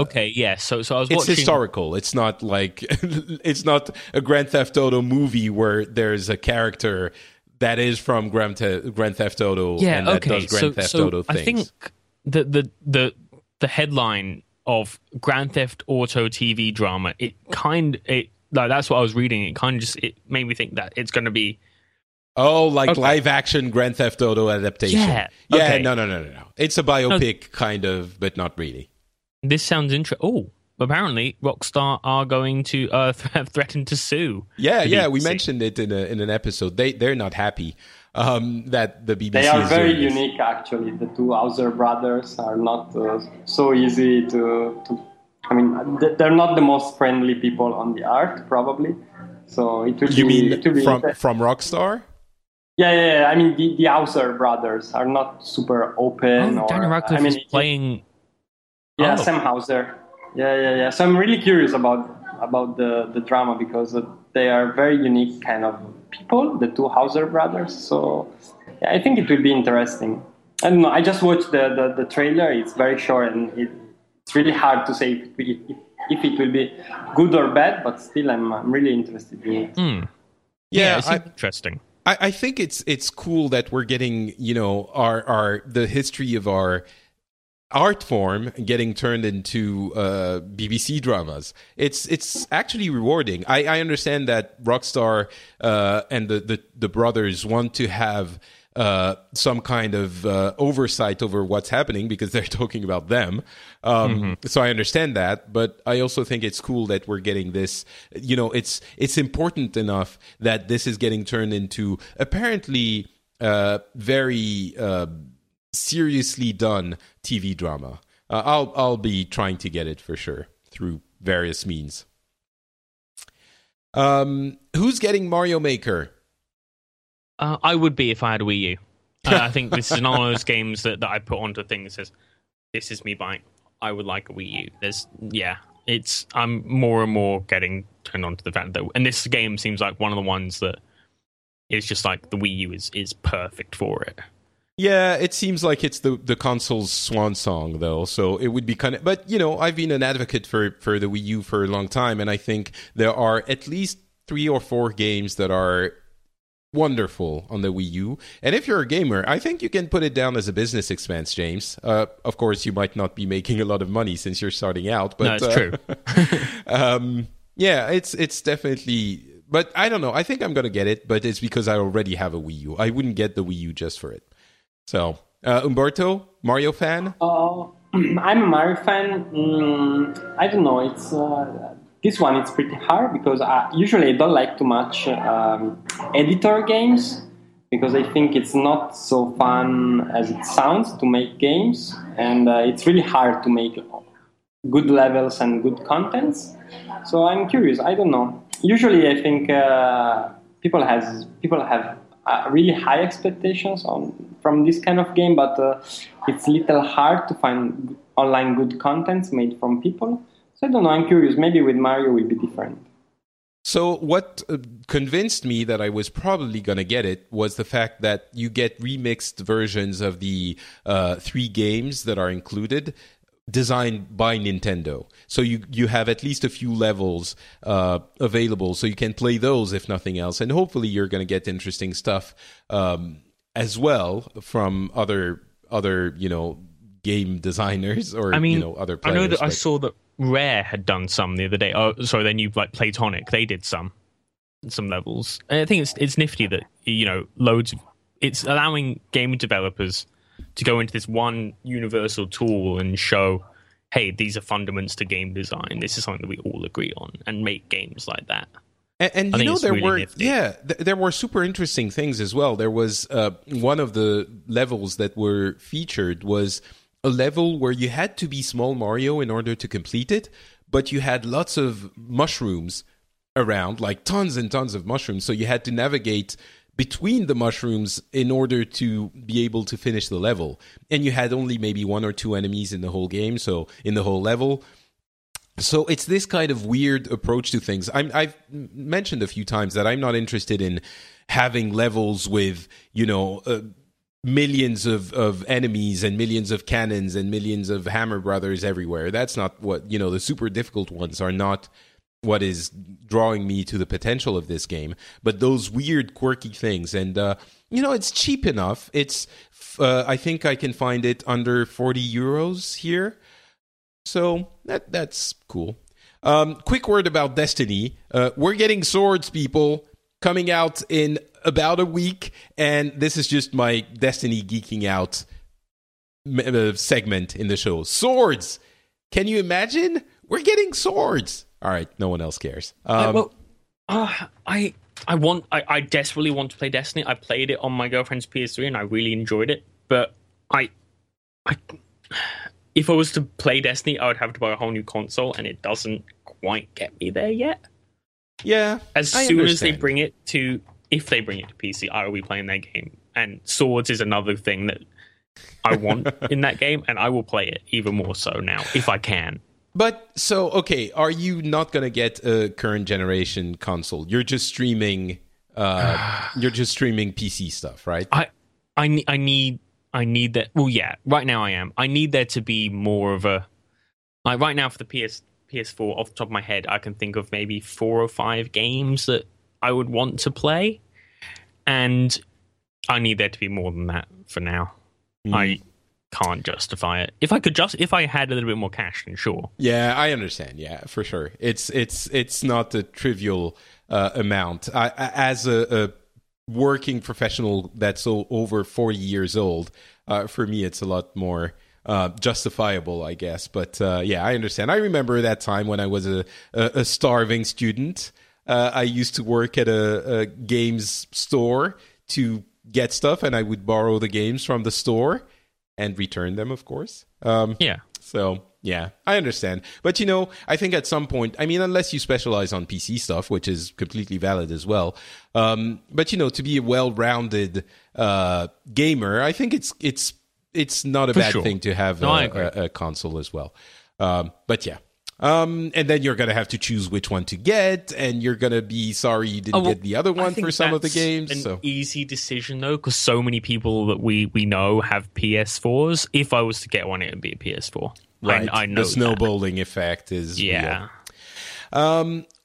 I was watching... It's historical. It's not like... it's not a Grand Theft Auto movie where there's a character that is from Grand Theft Auto and that does Grand Theft Auto things. I think the headline... of Grand Theft Auto TV drama, that's what I was reading. It kind of just it made me think that it's going to be live action Grand Theft Auto adaptation. No. It's a biopic kind of, but not really. This sounds interesting. Oh, apparently Rockstar are going to have threatened to sue. We mentioned it in an episode. They're not happy. That the BBC. They are very unique, actually. The two Hauser brothers are not so easy to. I mean, they're not the most friendly people on the earth, probably. So it will from Rockstar? Yeah. I mean, the Hauser brothers are not super open. Daniel Radcliffe is playing. Yeah, Sam Hauser. Yeah. So I'm really curious about the drama because they are very unique kind of. People, the two Hauser brothers. So yeah, I think it will be interesting. I don't know. I just watched the trailer. It's very short, and it's really hard to say if it will be good or bad. But still, I'm really interested in it. Mm. Yeah, it's interesting. I think it's cool that we're getting the history of our art form getting turned into BBC dramas. It's actually rewarding. I understand that Rockstar and the brothers want to have some kind of oversight over what's happening because they're talking about them. So I understand that, but I also think it's cool that we're getting this. You know, it's important enough that this is getting turned into apparently very. Seriously done TV drama. I'll be trying to get it for sure through various means. Who's getting Mario Maker? I would be if I had a Wii U. I think this is one of those games that I put onto things as this is me buying. I would like a Wii U. I'm more and more getting turned on to the fact that, and this game seems like one of the ones that is just like the Wii U is perfect for it. Yeah, it seems like it's the console's swan song, though, so it would be kind of... But, I've been an advocate for the Wii U for a long time, and I think there are at least 3 or 4 games that are wonderful on the Wii U. And if you're a gamer, I think you can put it down as a business expense, James. Of course, you might not be making a lot of money since you're starting out, but... No, it's true. Yeah, it's definitely... But I don't know. I think I'm going to get it, but it's because I already have a Wii U. I wouldn't get the Wii U just for it. So, Umberto, Mario fan? I'm a Mario fan. I don't know. It's this one. It's pretty hard because usually I don't like too much editor games because I think it's not so fun as it sounds to make games, and it's really hard to make good levels and good contents. So I'm curious. I don't know. Usually I think people have really high expectations from this kind of game, but it's a little hard to find online good contents made from people. So I don't know, I'm curious. Maybe with Mario will be different. So what convinced me that I was probably going to get it was the fact that you get remixed versions of the 3 games that are included, designed by Nintendo. So you have at least a few levels available, so you can play those if nothing else. And hopefully you're going to get interesting stuff as well from other game designers or other players. I know that I saw that Rare had done some the other day. Oh, sorry, they knew like Playtonic. They did some levels. And I think it's nifty that loads. It's allowing game developers to go into this one universal tool and show, hey, these are fundamentals to game design. This is something that we all agree on, and make games like that. And there really were nifty. There were super interesting things as well. There was one of the levels that were featured was a level where you had to be small Mario in order to complete it, but you had lots of mushrooms around, like tons and tons of mushrooms. So you had to navigate between the mushrooms in order to be able to finish the level. And you had only maybe one or two enemies in the whole game, so in the whole level. So it's this kind of weird approach to things. I've mentioned a few times that I'm not interested in having levels with, you know, millions of enemies and millions of cannons and millions of Hammer Brothers everywhere. That's not what, you know, the super difficult ones are not what is drawing me to the potential of this game, but those weird, quirky things. And, you know, it's cheap enough. It's, I think I can find it under 40 euros here. So that's cool. Quick word about Destiny. We're getting Swords, people, coming out in about a week. And this is just my Destiny geeking out segment in the show. Swords! Can you imagine? We're getting Swords! All right, no one else cares. I desperately want to play Destiny. I played it on my girlfriend's PS3 and I really enjoyed it. But I if I was to play Destiny, I would have to buy a whole new console, and it doesn't quite get me there yet. Yeah, as they bring it to, if they bring it to PC, I will be playing their game. And Swords is another thing that I want in that game, and I will play it even more so now if I can. But, so, okay, are you not going to get a current generation console? You're just streaming PC stuff, right? I need that. Well, yeah, right now I am. I need there to be more of a... Like, right now for the PS4, off the top of my head, I can think of maybe 4 or 5 games that I would want to play. And I need there to be more than that for now. I can't justify it. If I had a little bit more cash, then sure. Yeah, I understand. Yeah, for sure. It's not a trivial amount. As a working professional that's over 40 years old, for me it's a lot more justifiable, I guess. But yeah, I understand. I remember that time when I was a starving student. I used to work at a games store to get stuff, and I would borrow the games from the store and return them, of course. Yeah. So, yeah, I understand. But, you know, I think at some point, I mean, unless you specialize on PC stuff, which is completely valid as well. But, you know, to be a well-rounded gamer, I think it's not a bad thing to have a console as well. But, yeah. And then you're going to have to choose which one to get, and you're going to be sorry you didn't get the other one for some of the games. An easy decision, though, because so many people that we know have PS4s. If I was to get one, it would be a PS4. Right. I know the snowballing effect is real.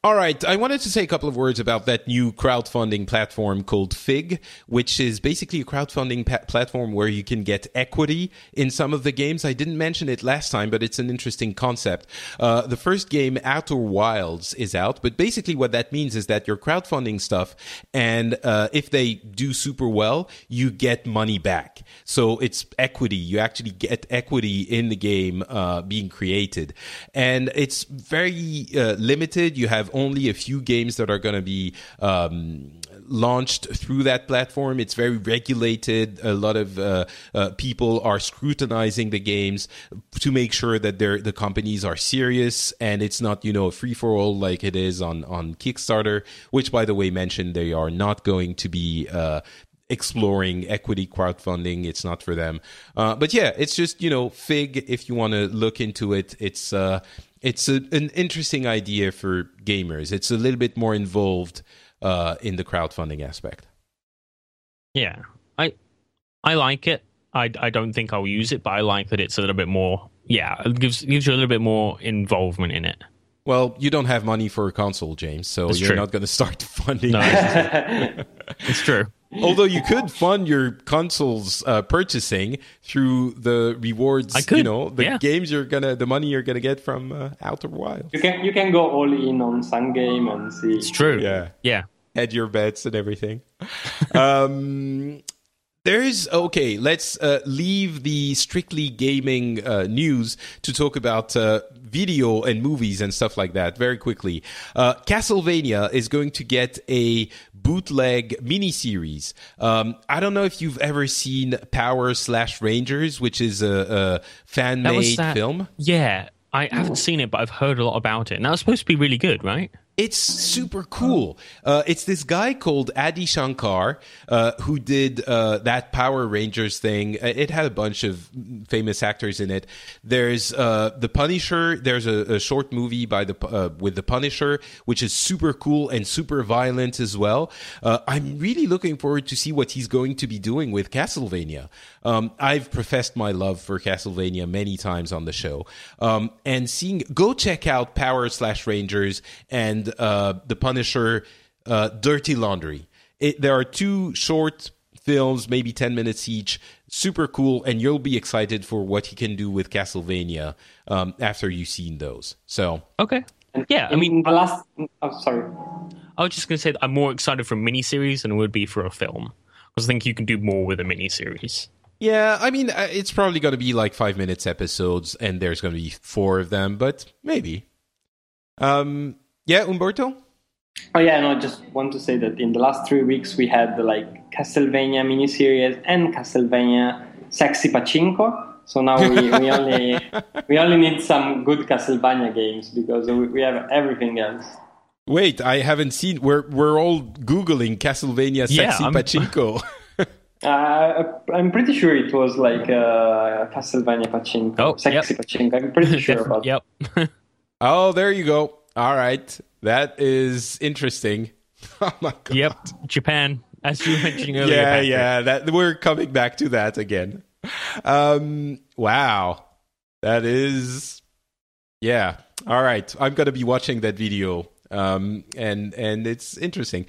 All right. I wanted to say a couple of words about that new crowdfunding platform called Fig, which is basically a crowdfunding platform where you can get equity in some of the games. I didn't mention it last time, but it's an interesting concept. The first game, Outer Wilds, is out. But basically what that means is that you're crowdfunding stuff, and if they do super well, you get money back. So it's equity. You actually get equity in the game being created. And it's very limited. You have only a few games that are going to be launched through that platform. It's very regulated. A lot of people are scrutinizing the games to make sure that the companies are serious, and it's not, you know, a free-for-all like it is on Kickstarter, which, by the way, mentioned they are not going to be exploring equity crowdfunding. It's not for them. But yeah, it's just, you know, Fig, if you want to look into it, it's an interesting idea for gamers. It's a little bit more involved in the crowdfunding aspect. Yeah, I like it. I don't think I'll use it, but I like that it's a little bit more. Yeah, it gives you a little bit more involvement in it. Well, you don't have money for a console, James, so that's you're true. Not going to start funding. No, it's true. Although you could fund your console's purchasing through the rewards, games the money you're gonna get from Outer Wilds. You can go all in on some game and see. It's true. Yeah. Add your bets and everything. Let's leave the strictly gaming news to talk about video and movies and stuff like that very quickly. Castlevania is going to get a bootleg miniseries. I don't know if you've ever seen Power / Rangers, which is a fan-made film. Yeah, I haven't seen it, but I've heard a lot about it. And that was supposed to be really good, right? It's super cool. It's this guy called Adi Shankar who did that Power Rangers thing. It had a bunch of famous actors in it. There's The Punisher. There's a short movie by with The Punisher, which is super cool and super violent as well. I'm really looking forward to see what he's going to be doing with Castlevania. I've professed my love for Castlevania many times on the show. And go check out Power/Rangers and The Punisher, Dirty Laundry. There are two short films, maybe 10 minutes each, super cool, and you'll be excited for what he can do with Castlevania after you've seen those. So okay, yeah, I mean, I was just going to say that I'm more excited for a miniseries than I would be for a film, because I think you can do more with a miniseries. Yeah, I mean, it's probably going to be like 5 minutes episodes, and there's going to be four of them, but maybe. Yeah, Umberto? Oh, yeah, no, I just want to say that in the last 3 weeks, we had the Castlevania miniseries and Castlevania Sexy Pachinko. So now we only need some good Castlevania games, because we have everything else. Wait, I haven't seen... We're all Googling Castlevania Sexy Pachinko. I'm pretty sure it was Castlevania Pachinko. Oh, Sexy Pachinko. I'm pretty sure about it. Yep. Oh, there you go. All right. That is interesting. Oh, my God. Yep. Japan, as you mentioned earlier. Yeah. We're coming back to that again. Wow. That is... Yeah. All right. I'm going to be watching that video. And it's interesting.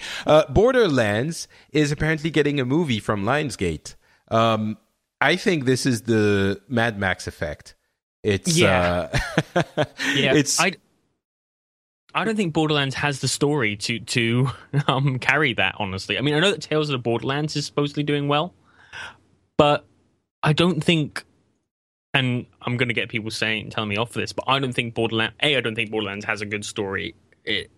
Borderlands is apparently getting a movie from Lionsgate. I think this is the Mad Max effect. It's I don't think Borderlands has the story to carry that, honestly. I mean, I know that Tales of the Borderlands is supposedly doing well, but I don't think, and I'm going to get people telling me off for this, but I don't think Borderlands has a good story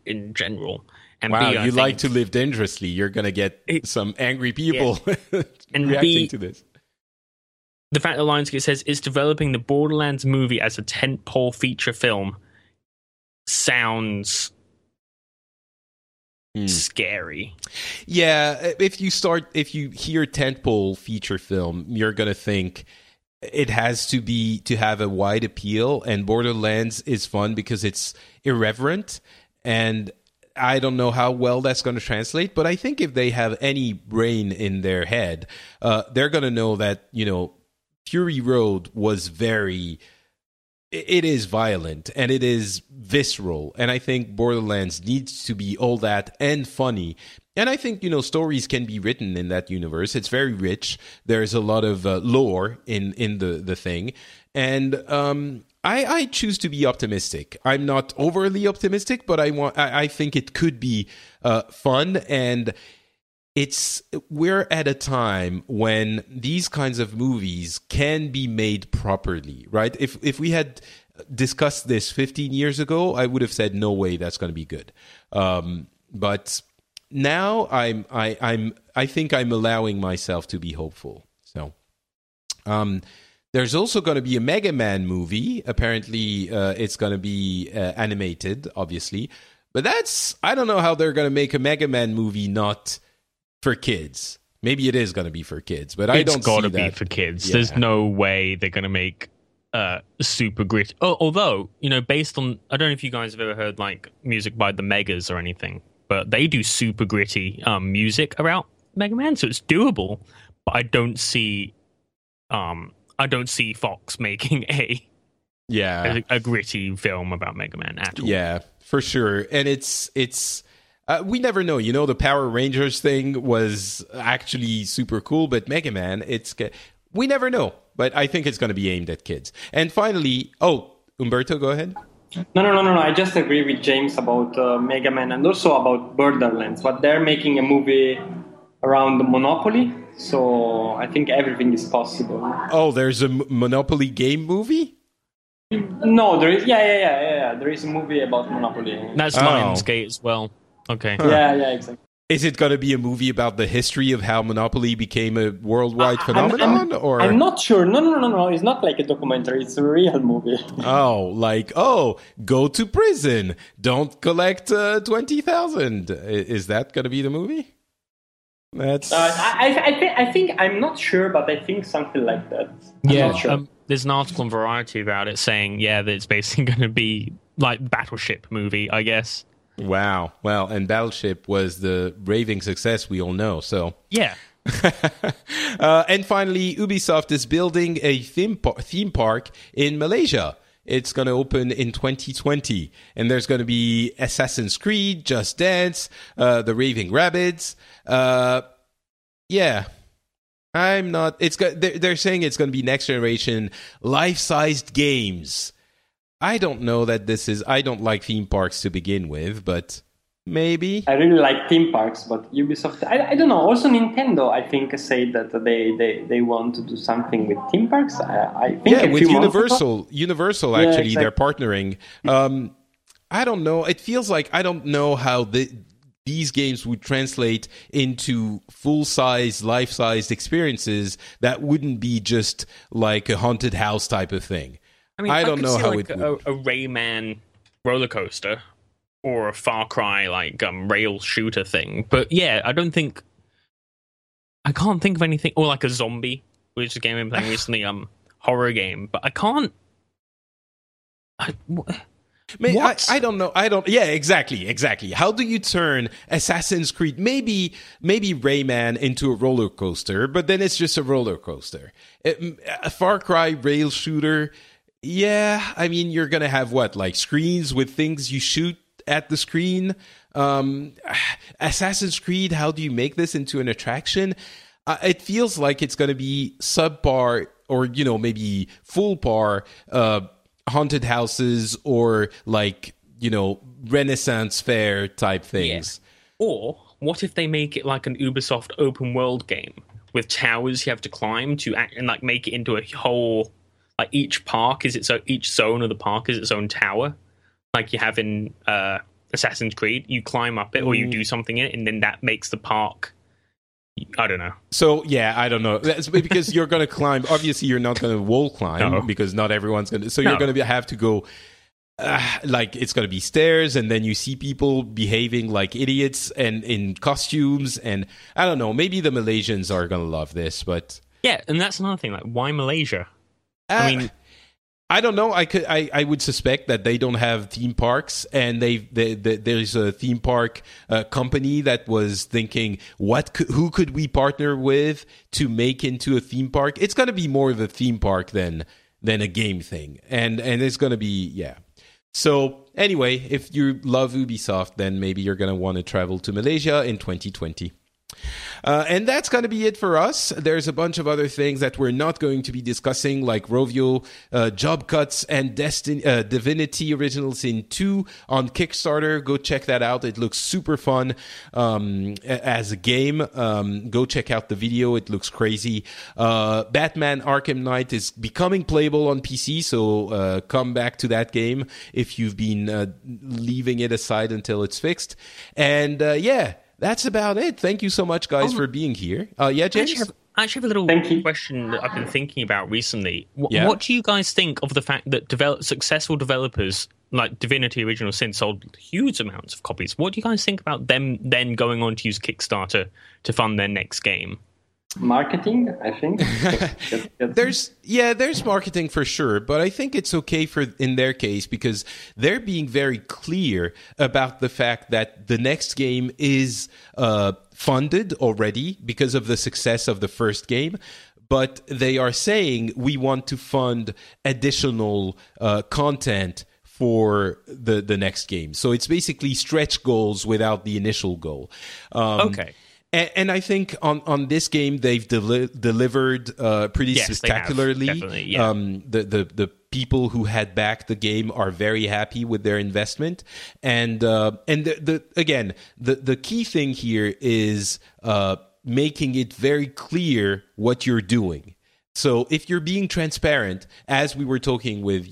in general. And wow, you like to live dangerously. You're going to get some angry people reacting to this. The fact that Lionsgate says it's developing the Borderlands movie as a tentpole feature film sounds scary. Yeah, if you hear tentpole feature film, you're going to think it has to have a wide appeal, and Borderlands is fun because it's irreverent. And I don't know how well that's going to translate, but I think if they have any brain in their head, they're going to know that, Fury Road was it is violent and it is visceral. And I think Borderlands needs to be all that and funny. And I think, stories can be written in that universe. It's very rich. There's a lot of lore in the thing. And I choose to be optimistic. I'm not overly optimistic, but I think it could be fun. And we're at a time when these kinds of movies can be made properly, right? If we had discussed this 15 years ago, I would have said, no way, that's going to be good. But now I think I'm allowing myself to be hopeful. So, there's also going to be a Mega Man movie. Apparently, it's going to be animated, obviously. But I don't know how they're going to make a Mega Man movie not for kids. Maybe it is going to be for kids, but I don't see that. It's got to be for kids. Yeah. There's no way they're going to make super gritty. Although, based on... I don't know if you guys have ever heard, music by the Megas or anything, but they do super gritty music around Mega Man, so it's doable. But I don't see... I don't see Fox making a gritty film about Mega Man at all. Yeah, for sure. And it's we never know. The Power Rangers thing was actually super cool, but Mega Man, we never know. But I think it's going to be aimed at kids. And finally, Umberto, go ahead. No. I just agree with James about Mega Man and also about Borderlands. But they're making a movie around the Monopoly. So I think everything is possible. Oh, there's a Monopoly game movie? No, there is. Yeah. There is a movie about Monopoly. That's Lionsgate as well. Okay. Huh. Yeah, exactly. Is it going to be a movie about the history of how Monopoly became a worldwide phenomenon? I'm not sure. No. It's not like a documentary. It's a real movie. Go to prison. Don't collect 20,000. Is that going to be the movie? That's. I think I'm not sure, but I think something like that. I'm not sure. There's an article in Variety about it saying, that it's basically going to be like Battleship movie, I guess. Wow. Well, and Battleship was the raving success we all know, so... Yeah. And finally, Ubisoft is building a theme park in Malaysia. It's going to open in 2020, and there's going to be Assassin's Creed, Just Dance, the Raving Rabbids. They're saying it's going to be next generation life-sized games. I don't know that this is... I don't like theme parks to begin with, but maybe... I really like theme parks, but Ubisoft... I don't know. Also, Nintendo, I think, said that they want to do something with theme parks. I think with Universal. Universal, actually, exactly. They're partnering. I don't know. It feels like I don't know how these games would translate into full-size, life-sized experiences that wouldn't be just like a haunted house type of thing. I mean, I don't know how like it would. A Rayman roller coaster or a Far Cry like rail shooter thing, but I can't think of anything, or like a zombie, which is a game I'm playing recently, horror game, but I can't. I don't know. Exactly. How do you turn Assassin's Creed, maybe Rayman, into a roller coaster? But then it's just a roller coaster. A Far Cry rail shooter. Yeah, I mean, you're going to have screens with things you shoot at the screen? Assassin's Creed, how do you make this into an attraction? It feels like it's going to be subpar or, maybe full par haunted houses or Renaissance fair type things. Yeah. Or what if they make it like an Ubisoft open world game with towers you have to climb to act and make it into a whole... Like each zone of the park is its own tower, like you have in Assassin's Creed. You climb up it, or you do something in it, and then that makes the park. I don't know. So I don't know. That's because you're going to climb. Obviously, you're not going to wall climb because not everyone's going to. So you're going to have to go. It's going to be stairs, and then you see people behaving like idiots and in costumes, and I don't know. Maybe the Malaysians are going to love this, but and that's another thing. Like, why Malaysia? I mean, I don't know. I would suspect that they don't have theme parks, and there's a theme park company that was thinking, who could we partner with to make into a theme park? It's going to be more of a theme park than a game thing, and it's going to be So anyway, if you love Ubisoft, then maybe you're going to want to travel to Malaysia in 2020. And that's going to be it for us. There's a bunch of other things that we're not going to be discussing, like Rovio, job cuts, and Divinity Original Sin 2 on Kickstarter. Go check that out. It looks super fun as a game. Go check out the video. It looks crazy. Batman Arkham Knight is becoming playable on PC, so come back to that game if you've been leaving it aside until it's fixed. And that's about it. Thank you so much, guys, for being here. James? I actually have a little question that I've been thinking about recently. What do you guys think of the fact that successful developers like Divinity Original Sin sold huge amounts of copies? What do you guys think about them then going on to use Kickstarter to fund their next game? Marketing, I think. There's marketing for sure, but I think it's okay in their case because they're being very clear about the fact that the next game is funded already because of the success of the first game. But they are saying we want to fund additional content for the next game. So it's basically stretch goals without the initial goal. Okay. And I think on this game, they've delivered pretty spectacularly. They have, definitely, yeah. The people who had backed the game are very happy with their investment. And the key thing here is making it very clear what you're doing. So if you're being transparent, as we were talking with,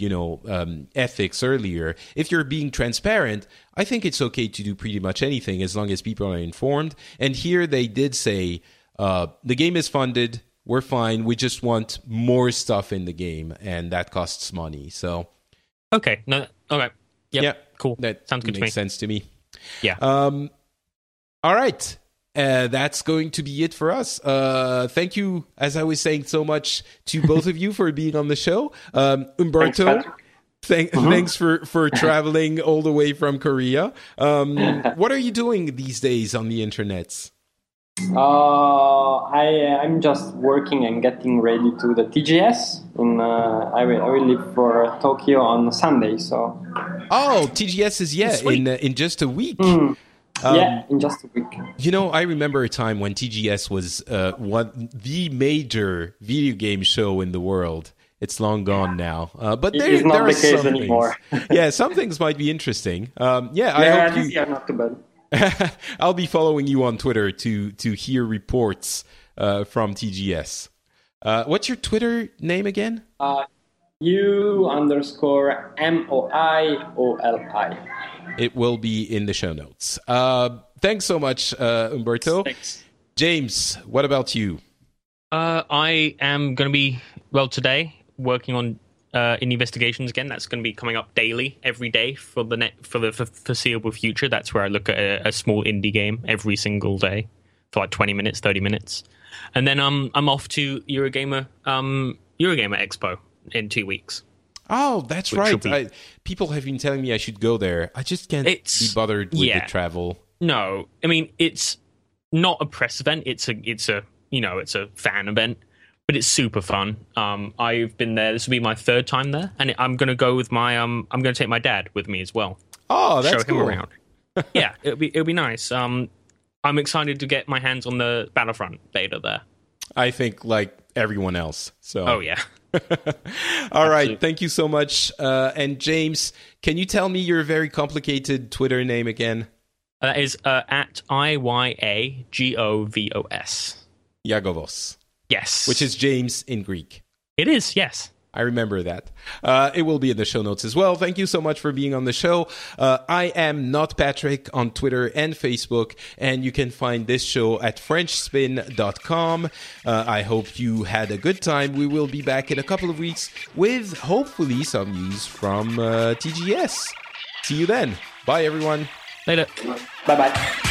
ethics earlier, if you're being transparent, I think it's okay to do pretty much anything as long as people are informed. And here they did say, the game is funded, we're fine, we just want more stuff in the game, and that costs money. So, okay, no, all right, yep. Yeah, cool. That sounds good. Makes sense to me. Yeah. All right. That's going to be it for us. Thank you, as I was saying, so much to both of you for being on the show. Umberto, thanks for traveling all the way from Korea. What are you doing these days on the internets? I'm just working and getting ready to the TGS. I will leave for Tokyo on Sunday. So. Oh, TGS is in just a week. Mm. In just a week. I remember a time when TGS was the major video game show in the world. It's long gone now. But there are some anymore. Things. Yeah, some things might be interesting. I hope you... not too bad. I'll be following you on Twitter to hear reports from TGS. What's your Twitter name again? U_MOIOLI. It will be in the show notes. Thanks so much, Umberto. Thanks. James, what about you? I am going to be, today, working on in investigations again. That's going to be coming up daily, every day for the foreseeable future. That's where I look at a small indie game every single day for like 20 minutes, 30 minutes. And then I'm off to Eurogamer Expo in 2 weeks. Oh, that's right. People have been telling me I should go there. I just can't be bothered with the travel. No, I mean, it's not a press event. It's a fan event, but it's super fun. I've been there. This will be my third time there, and I'm going to go with I'm going to take my dad with me as well. Oh, that's cool. Show him around. Yeah, it'll be nice. I'm excited to get my hands on the Battlefront beta there. I think like everyone else. So. Oh yeah. All Absolutely. Right, thank you so much. And James, can you tell me your very complicated Twitter name again? That is at IYAGOVOS. Iagovos. Yes. Which is James in Greek. It is, yes. I remember that. It will be in the show notes as well. Thank you so much for being on the show. I am Not Patrick on Twitter and Facebook, and you can find this show at FrenchSpin.com. I hope you had a good time. We will be back in a couple of weeks with hopefully some news from TGS. See you then. Bye, everyone. Later. Bye-bye.